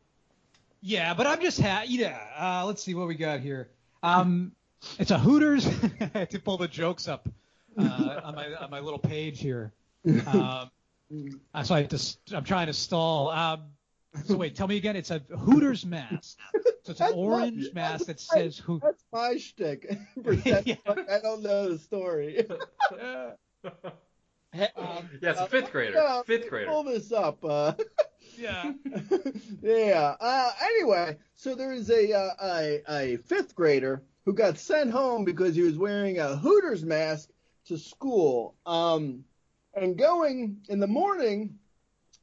Yeah, but I'm just ha- yeah. Uh, let's see what we got here. Um, it's a Hooters. I have to pull the jokes up uh, on my on my little page here. Um, so I have to, I'm trying to stall. Um, so wait, tell me again. It's a Hooters mask. So it's an that's orange my, mask that says Hooters. That's my shtick. yeah. I don't know the story. yeah. Um, yeah, it's a fifth grader. Uh, fifth grader. Pull this up. Uh. Yeah. yeah. Uh, anyway, so there is a, uh, a a fifth grader who got sent home because he was wearing a Hooters mask to school. Um, and going in the morning,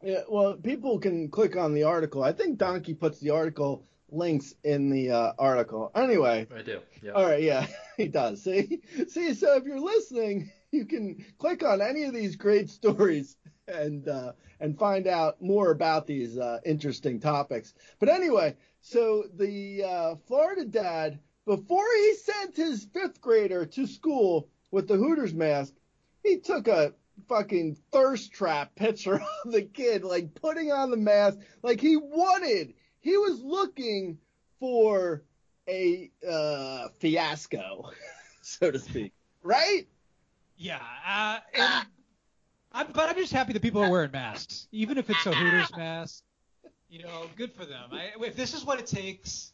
yeah, well, people can click on the article. I think Donkey puts the article links in the uh, article. Anyway. I do. Yeah. All right. Yeah, he does. See? See, so if you're listening, you can click on any of these great stories and uh, and find out more about these uh, interesting topics. But anyway, so the uh, Florida dad, before he sent his fifth grader to school with the Hooters mask, he took a fucking thirst trap picture of the kid, like putting on the mask, like he wanted. He was looking for a uh, fiasco, so to speak. Right? Yeah. Uh, and- I'm, but I'm just happy that people are wearing masks, even if it's a Hooters mask. You know, good for them. I, if this is what it takes,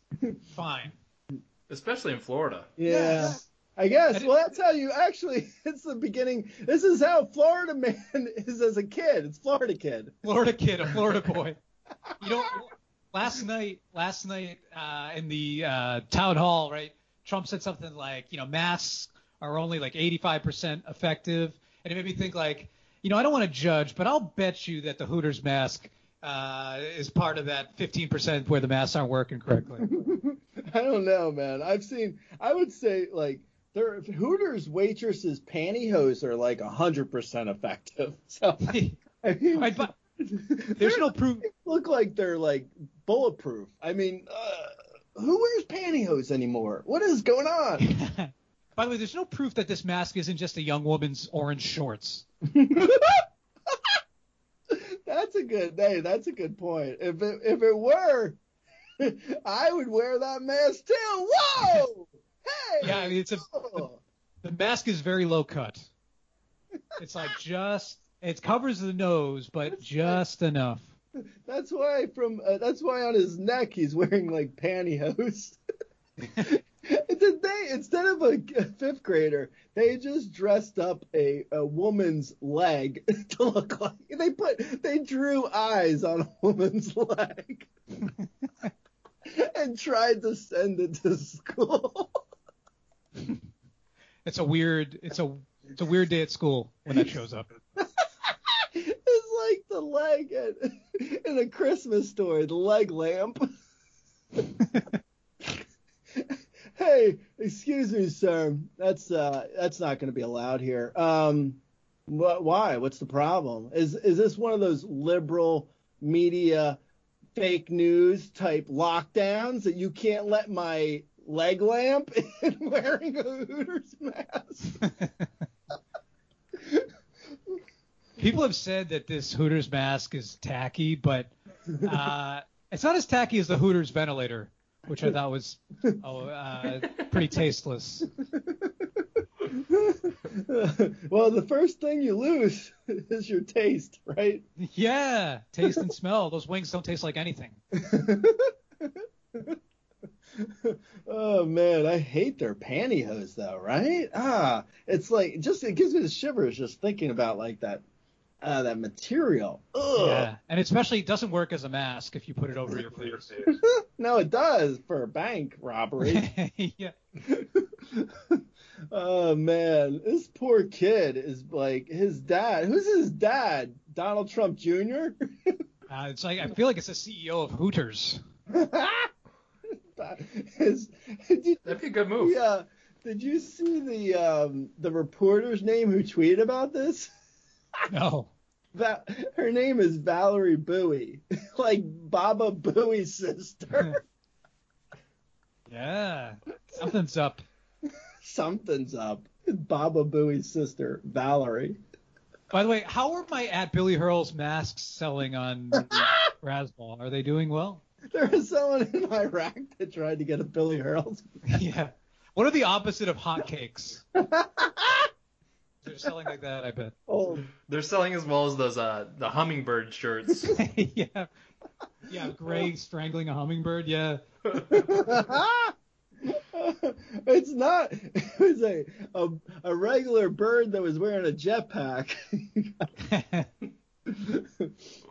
fine. Especially in Florida. Yeah, yeah. I guess. I well, that's how you actually. It's the beginning. This is how Florida man is as a kid. It's Florida kid. Florida kid, a Florida boy. You know, last night, last night uh, in the uh, town hall, right? Trump said something like, you know, masks are only like eighty-five percent effective, and it made me think like. You know, I don't want to judge, but I'll bet you that the Hooters mask uh, is part of that fifteen percent where the masks aren't working correctly. I don't know, man. I've seen – I would say, like, their Hooters waitresses' pantyhose are, like, one hundred percent effective. So, I mean, right, but there's no proof. They look like they're, like, bulletproof. I mean, uh, who wears pantyhose anymore? What is going on? By the way, there's no proof that this mask isn't just a young woman's orange shorts. That's a good hey, that's a good point. If it if it were, I would wear that mask too. Whoa! Hey! Yeah, I mean it's a the, the mask is very low cut. It's like just it covers the nose, but that's just like, enough. That's why from uh, that's why on his neck he's wearing like pantyhose. They, instead of a fifth grader, they just dressed up a, a woman's leg to look like they put they drew eyes on a woman's leg and tried to send it to school. It's a weird it's a it's a weird day at school when that shows up. It's like the leg at, in a Christmas story, the leg lamp. Hey, excuse me, sir. That's uh, that's not going to be allowed here. Um, wh- why? What's the problem? Is is this one of those liberal media fake news type lockdowns that you can't let my leg lamp in wearing a Hooters mask? People have said that this Hooters mask is tacky, but uh, it's not as tacky as the Hooters ventilator. Which I thought was oh, uh, pretty tasteless. Well, the first thing you lose is your taste, right? Yeah, taste and smell. Those wings don't taste like anything. Oh, man, I hate their pantyhose, though, right? Ah, it's like just it gives me the shivers just thinking about like that uh, that material. Ugh. Yeah, and especially it doesn't work as a mask if you put it over your face. No, it does for bank robbery. Yeah. Oh man, this poor kid is like his dad. Who's his dad? Donald Trump Junior uh, it's like I feel like it's the C E O of Hooters. his, you, That'd be a good move. Yeah. Did you see the um, the reporter's name who tweeted about this? No. That her name is Valerie Bowie, like Baba Booey's sister. Yeah, something's up. Something's up. Baba Booey's sister, Valerie. By the way, how are my at Billy Hurls masks selling on Razzball? Are they doing well? There was someone in Iraq that tried to get a Billy Hurls mask. Yeah. What are the opposite of hotcakes? They're selling like that, I bet. Oh. They're selling as well as those uh, the hummingbird shirts. Yeah. Yeah, Grey strangling a hummingbird, yeah. It's not it was a, a a regular bird that was wearing a jetpack.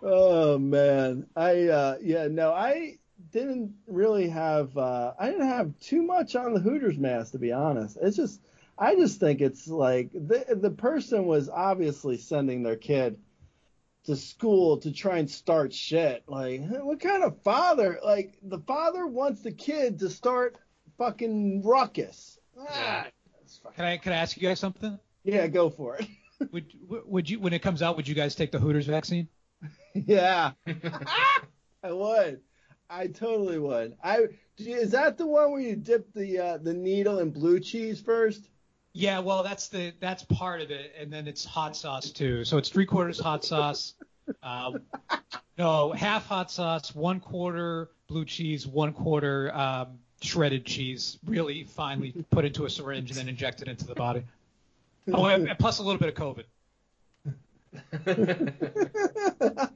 Oh man. I uh, yeah, no, I didn't really have uh, I didn't have too much on the Hooters mask, to be honest. It's just I just think it's like the the person was obviously sending their kid to school to try and start shit. Like, what kind of father? Like, the father wants the kid to start fucking ruckus. Ah, fucking... Can I can I ask you guys something? Yeah, go for it. Would would you when it comes out? Would you guys take the Hooters vaccine? Yeah, I would. I totally would. I is that the one where you dip the uh, the needle in blue cheese first? Yeah, well, that's the that's part of it, and then it's hot sauce too. So it's three quarters hot sauce, uh, no, half hot sauce, one quarter blue cheese, one quarter um, shredded cheese, really finely put into a syringe and then injected into the body. Oh, and plus a little bit of COVID.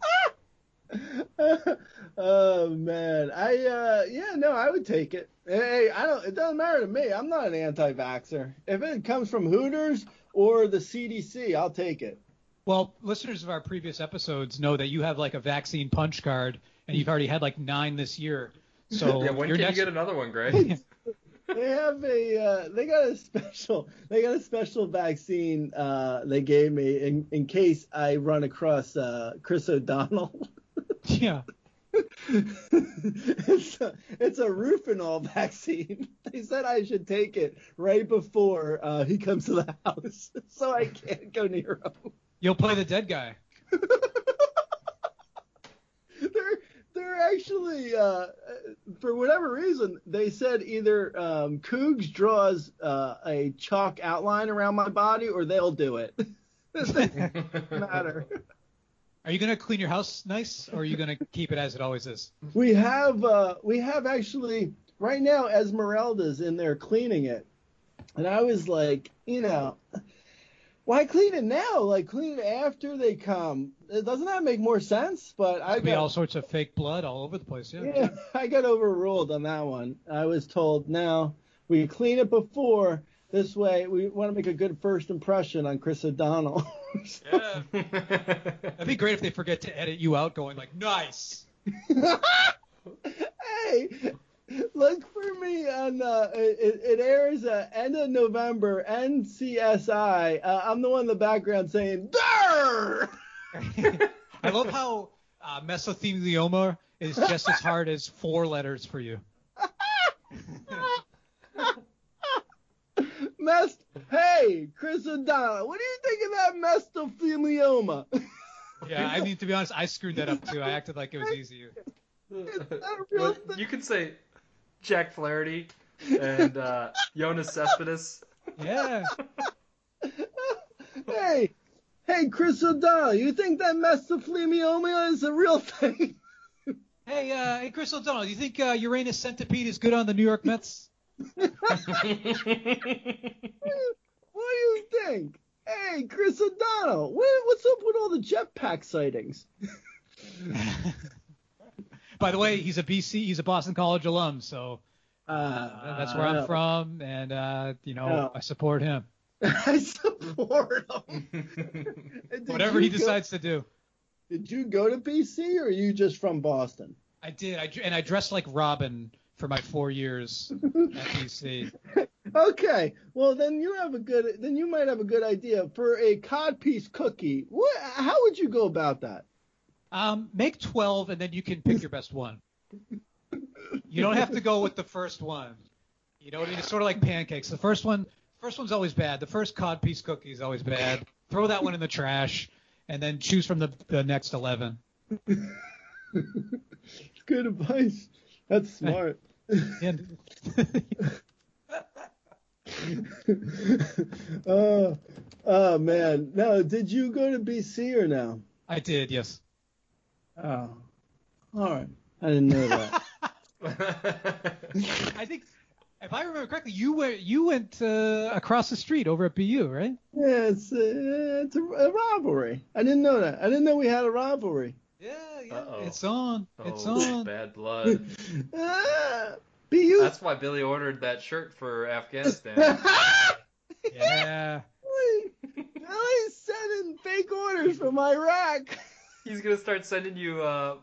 Oh man, I uh, yeah no, I would take it. Hey, I don't. It doesn't matter to me. I'm not an anti-vaxxer. If it comes from Hooters or the C D C, I'll take it. Well, listeners of our previous episodes know that you have like a vaccine punch card, and you've already had like nine this year. So yeah, when can next... you get another one, Greg? They have a uh, they got a special they got a special vaccine uh, they gave me in in case I run across uh, Chris O'Donnell. Yeah. it's, a, it's a Rufinol vaccine. They said I should take it right before uh, he comes to the house, so I can't go near him. You'll play the dead guy. they're they're actually uh, for whatever reason they said either um, Cougs draws uh, a chalk outline around my body or they'll do it. Doesn't matter. Are you gonna clean your house nice, or are you gonna keep it as it always is? We have uh, we have actually right now Esmeralda's in there cleaning it, and I was like, you know, why clean it now? Like clean it after they come. Doesn't that make more sense? But I got, be all sorts of fake blood all over the place. Yeah. Yeah, I got overruled on that one. I was told no, we clean it before. This way, we want to make a good first impression on Chris O'Donnell. Yeah. That'd be great if they forget to edit you out going like, nice. Hey, look for me on, uh, it, it airs uh, end of November, N C S I. Uh, I'm the one in the background saying, durr! I love how uh, mesothelioma is just as hard as four letters for you. Messed, hey, Chris O'Donnell, what do you think of that mesothelioma? Yeah, I mean, to be honest, I screwed that up, too. I acted like it was easy. Well, you could say Jack Flaherty and uh, Jonas Cespedes. Yeah. Hey, hey, Chris O'Donnell, you think that mesothelioma is a real thing? Hey, uh, hey, Chris O'Donnell, you think uh, Uranus Centipede is good on the New York Mets? What do you think? Hey, Chris O'Donnell, what, what's up with all the jetpack sightings? By the way, he's a B C, he's a Boston College alum, so uh, uh, that's where I'm from, and uh, you know no. I support him. I support him. Whatever he go, decides to do. Did you go to B C or are you just from Boston? I did, I, and I dressed like Robin for my four years at B C. Okay, well then you have a good, then you might have a good idea for a codpiece cookie. What? How would you go about that? Um, make twelve, and then you can pick your best one. You don't have to go with the first one. You know, it's sort of like pancakes. The first one, first one's always bad. The first codpiece cookie is always bad. Throw that one in the trash, and then choose from the the next eleven. Good advice. That's smart. And, oh, oh man. Now, did you go to B C or no? I did, yes. Oh, all right. I didn't know that. I think, if I remember correctly, you were you went uh, across the street over at B U, right? Yeah, it's a, it's a, a rivalry. I didn't know that. I didn't know we had a rivalry. Yeah, yeah. Uh-oh. It's on. Oh, it's on. Bad blood. ah, B U. That's why Billy ordered that shirt for Afghanistan. Yeah. Billy's sending fake orders from Iraq. He's gonna start sending you uh,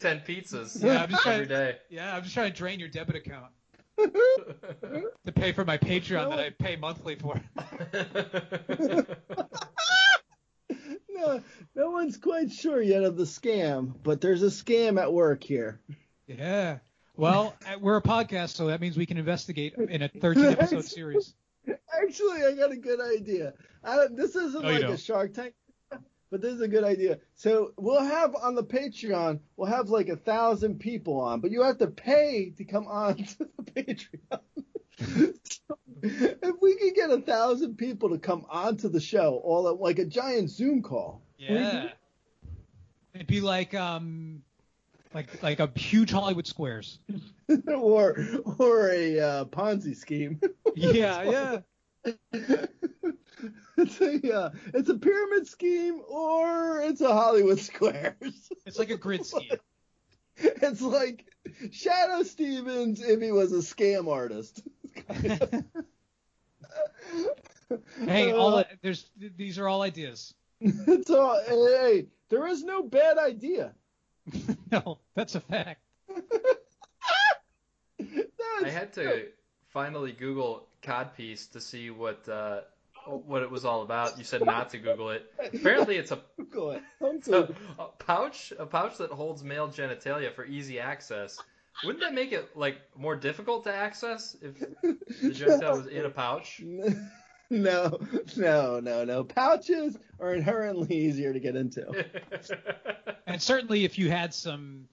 ten pizzas yeah, I'm just every trying, day. Yeah, I'm just trying to drain your debit account to pay for my Patreon no. that I pay monthly for. No, no one's quite sure yet of the scam, but there's a scam at work here. Yeah. Well, we're a podcast, so that means we can investigate in a thirteen-episode series. Actually, I got a good idea. I, this isn't no, like a Shark Tank, but this is a good idea. So we'll have on the Patreon, we'll have like a thousand people on, but you have to pay to come on to the Patreon. So if we could get a thousand people to come on to the show, all at, like a giant Zoom call. Yeah. It'd be like um. Like like a huge Hollywood Squares. or or a uh, Ponzi scheme. Yeah, yeah. It's a uh, it's a pyramid scheme or it's a Hollywood Squares. It's like a grid scheme. It's like Shadow Stevens if he was a scam artist. Hey, uh, all there's these are all ideas. It's all hey, there is no bad idea. No, that's a fact. I had to finally Google codpiece to see what uh, what it was all about. You said not to Google it. Apparently, it's a, Google it. a, a pouch a pouch that holds male genitalia for easy access. Wouldn't that make it like more difficult to access if the genitalia was in a pouch? No, no, no, no. Pouches are inherently easier to get into. And certainly if you had some,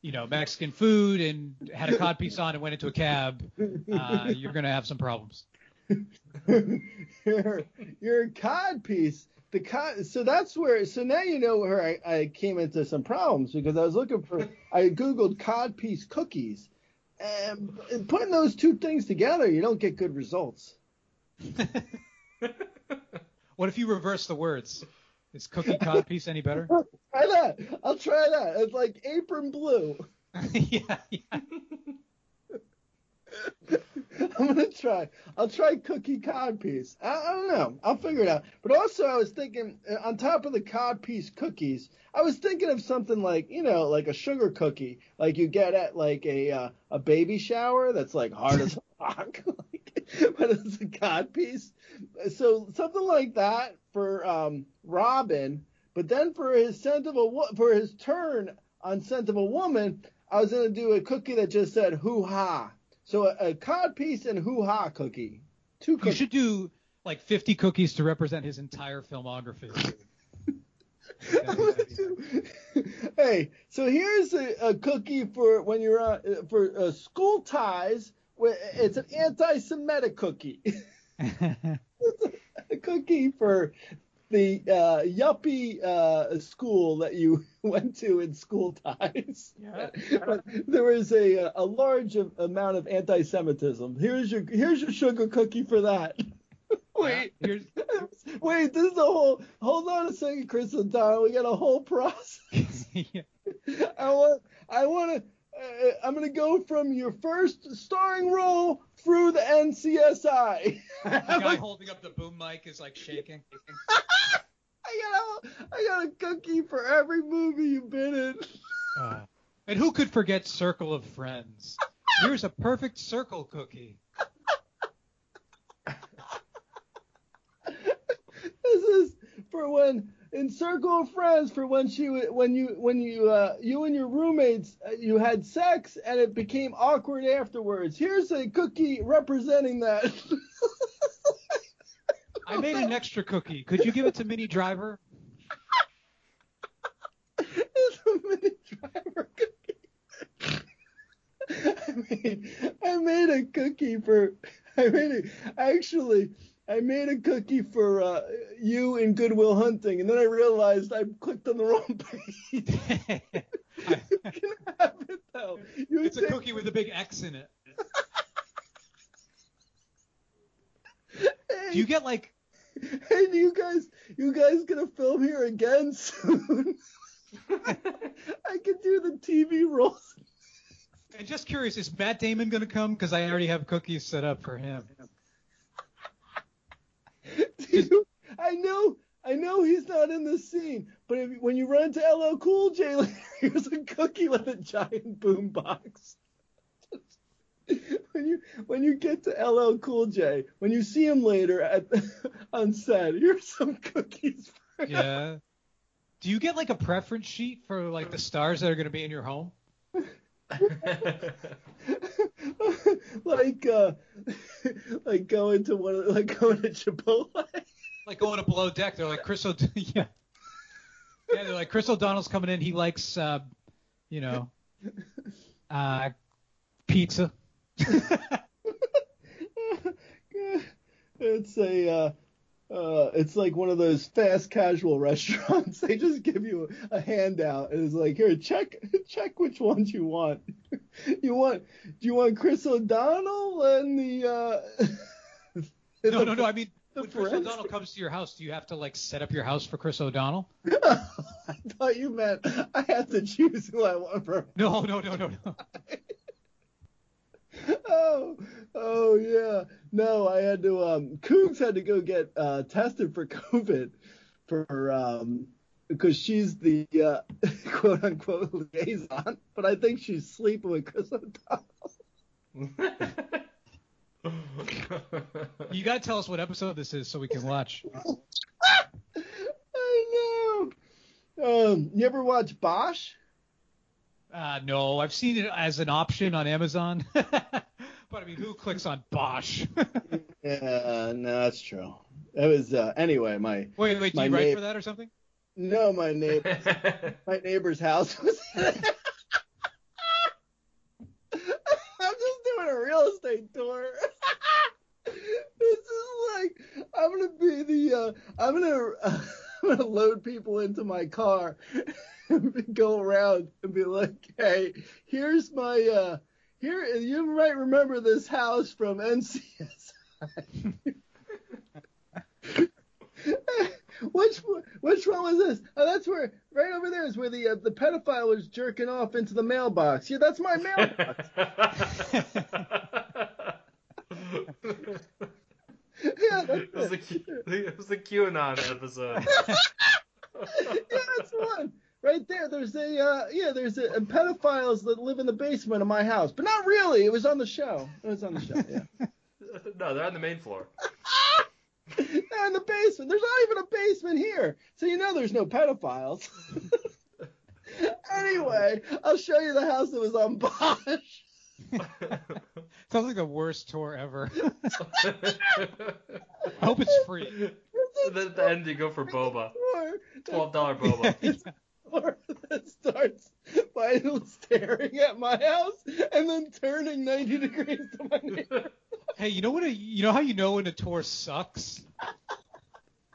you know, Mexican food and had a codpiece on and went into a cab, uh, you're going to have some problems. Your, your codpiece, the cod, so that's where, so now you know where I, I came into some problems because I was looking for, I Googled codpiece cookies. And, and putting those two things together, you don't get good results. What if you reverse the words? Is cookie codpiece any better? Try that. I'll try that. It's like apron blue. yeah, yeah. I'm gonna try. I'll try cookie codpiece. I, I don't know. I'll figure it out. But also, I was thinking on top of the codpiece cookies, I was thinking of something like you know, like a sugar cookie, like you get at like a uh, a baby shower. That's like hard as rock. But it's a codpiece. So something like that for um, Robin. But then for his scent of a wo- for his turn on Scent of a Woman, I was gonna do a cookie that just said hoo ha. So a, a codpiece and hoo ha cookie. Two cookies. You should do like fifty cookies to represent his entire filmography. Hey, so here's a, a cookie for when you're uh, for uh, school ties. It's an anti-Semitic cookie. It's a cookie for the uh, yuppie uh, school that you went to in school ties. Yeah. But there was a a large amount of anti-Semitism. Here's your here's your sugar cookie for that. Wait, here's... wait, this is a whole. Hold on a second, Chris O'Donnell. We got a whole process. Yeah. I want. I want to. Uh, I'm going to go from your first starring role through the N C S I. The guy holding up the boom mic is like shaking. I, got a, I got a cookie for every movie you've been in. Uh, and who could forget Circle of Friends? Here's a perfect circle cookie. for when in Circle of Friends, for when she when you when you uh, you and your roommates uh, you had sex and it became awkward afterwards. Here's a cookie representing that. I made an extra cookie. Could you give it to Minnie Driver? It's a Minnie Driver cookie. I made, I made a cookie for. I made it actually. I made a cookie for uh, you in Good Will Hunting, and then I realized I clicked on the wrong page. You can have it though. You it's take... a cookie with a big X in it. Hey, do you get like? Hey, do you guys, you guys gonna film here again soon? I could do the T V roles. And just curious, is Matt Damon gonna come? Because I already have cookies set up for him. You, I know, I know he's not in this scene, but if, when you run into L L Cool J, like, here's a cookie with a giant boom box. When you when you get to L L Cool J, when you see him later at on set, here's some cookies. For him. Yeah. Do you get like a preference sheet for like the stars that are going to be in your home? like uh like going to one of, like going to Chipotle, like going to Below Deck. They're like Chris O'Donnell. Yeah. Yeah, they're like Chris O'Donnell's coming in. He likes uh you know uh pizza. It's a uh Uh, it's like one of those fast casual restaurants. They just give you a, a handout, and it's like, here, check, check which ones you want. You want? Do you want Chris O'Donnell and the? Uh, no, the, no, no. I mean, when Chris O'Donnell comes to your house, do you have to like set up your house for Chris O'Donnell? I thought you meant I have to choose who I want for. No, no, no, no, no. Oh, oh yeah. No, I had to. Um, Coogs had to go get uh, tested for COVID, for um, because she's the uh, quote unquote liaison, but I think she's sleeping with Chris O'Donnell. You gotta tell us what episode this is so we can watch. I know. Um, you ever watch Bosch? Uh, no, I've seen it as an option on Amazon, but I mean, who clicks on Bosch? Yeah, no, that's true. That was uh, anyway my. Wait, wait, do you neighbor... write for that or something? No, my neighbor, my neighbor's house was. I'm just doing a real estate tour. This is like I'm gonna be the uh, I'm gonna uh, I'm gonna load people into my car. Go around and be like, hey, here's my uh here you might remember this house from N C S I. which which one was this? Oh, that's where right over there is where the uh, the pedophile was jerking off into the mailbox. Yeah, that's my mailbox. Yeah, that's it was it. The it was the QAnon episode. Yeah, that's one. Right there, there's a uh, yeah, there's a, a pedophiles that live in the basement of my house, but not really. It was on the show. It was on the show. Yeah. No, they're on the main floor. They're in the basement. There's not even a basement here, so you know there's no pedophiles. Anyway, I'll show you the house that was on Bosch. Sounds like the worst tour ever. I hope it's free. And then at the end you go for Boba. twelve dollars Boba. It's or that starts by staring at my house and then turning ninety degrees to my neighbor. Hey, you know what? A, you know how you know when a tour sucks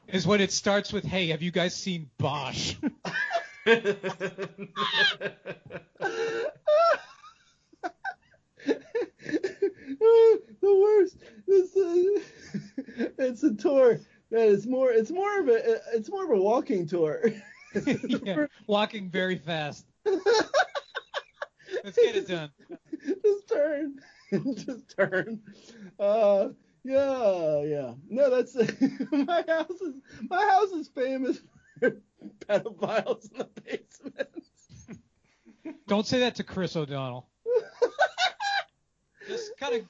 is when it starts with, "Hey, have you guys seen Bosch?" The worst. This is, it's a tour that is more. It's more of a. It's more of a walking tour. Yeah, walking very fast. Let's get it done. Just turn. Just turn. Uh, yeah, yeah. No, that's my house is my house is famous for pedophiles in the basement. Don't say that to Chris O'Donnell. Just kind of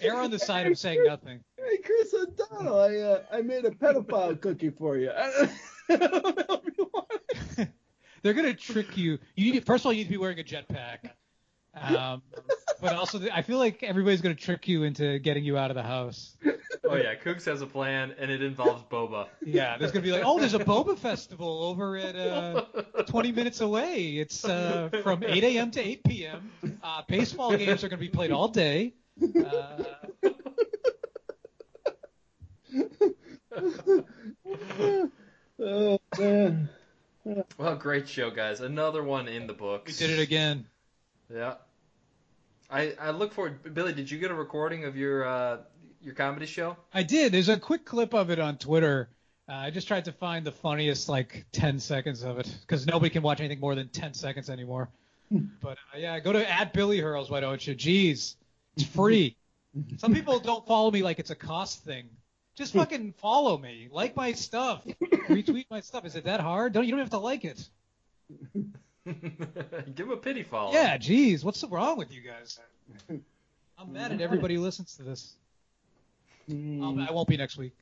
err on the side of saying nothing. Hey, Chris O'Donnell, I uh, I made a pedophile cookie for you. They're gonna trick you. You need, first of all, you need to be wearing a jetpack. Um, but also, I feel like everybody's gonna trick you into getting you out of the house. Oh yeah, Cooks has a plan, and it involves Boba. Yeah, there's gonna be like, oh, there's a Boba festival over at uh, twenty minutes away. It's uh, from eight a.m. to eight p.m. Uh, baseball games are gonna be played all day. Uh, oh, man. Well, great show, guys. Another one in the books. We did it again. Yeah. I I look forward. Billy, did you get a recording of your uh, your comedy show? I did. There's a quick clip of it on Twitter. Uh, I just tried to find the funniest, like, ten seconds of it, because nobody can watch anything more than ten seconds anymore. But, uh, yeah, go to at Billy Hurls, why don't you? Jeez, it's free. Some people don't follow me like it's a cost thing. Just fucking follow me. Like my stuff. Retweet my stuff. Is it that hard? Don't You don't have to like it. Give him a pity follow. Yeah, geez. What's wrong with you guys? I'm mad at everybody who listens to this. Um, I won't be next week.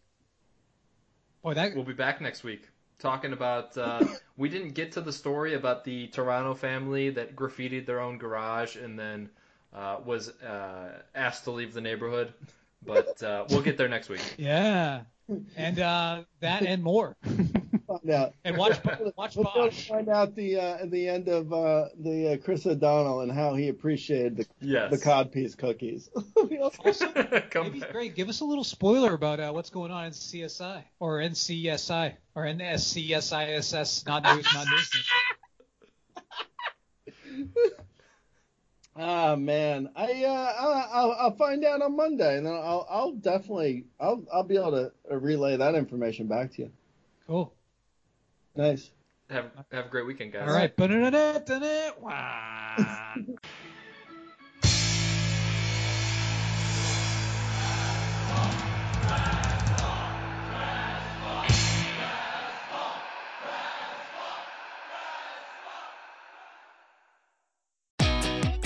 Boy, that... We'll be back next week talking about... Uh, we didn't get to the story about the Toronto family that graffitied their own garage and then uh, was uh, asked to leave the neighborhood. But uh, we'll get there next week. Yeah, and uh, that and more. Find out. And watch watch Bosch. We'll find out the uh, the end of uh, the uh, Chris O'Donnell and how he appreciated the yes. the codpiece cookies. Also, maybe Greg, give us a little spoiler about uh, what's going on in C S I or N C S I or N S C S I S S. Not news, not news. Ah oh, man, I uh, I'll, I'll find out on Monday, and then I'll I'll definitely I'll I'll be able to relay that information back to you. Cool. Nice. Have have a great weekend, guys. All right. Wow.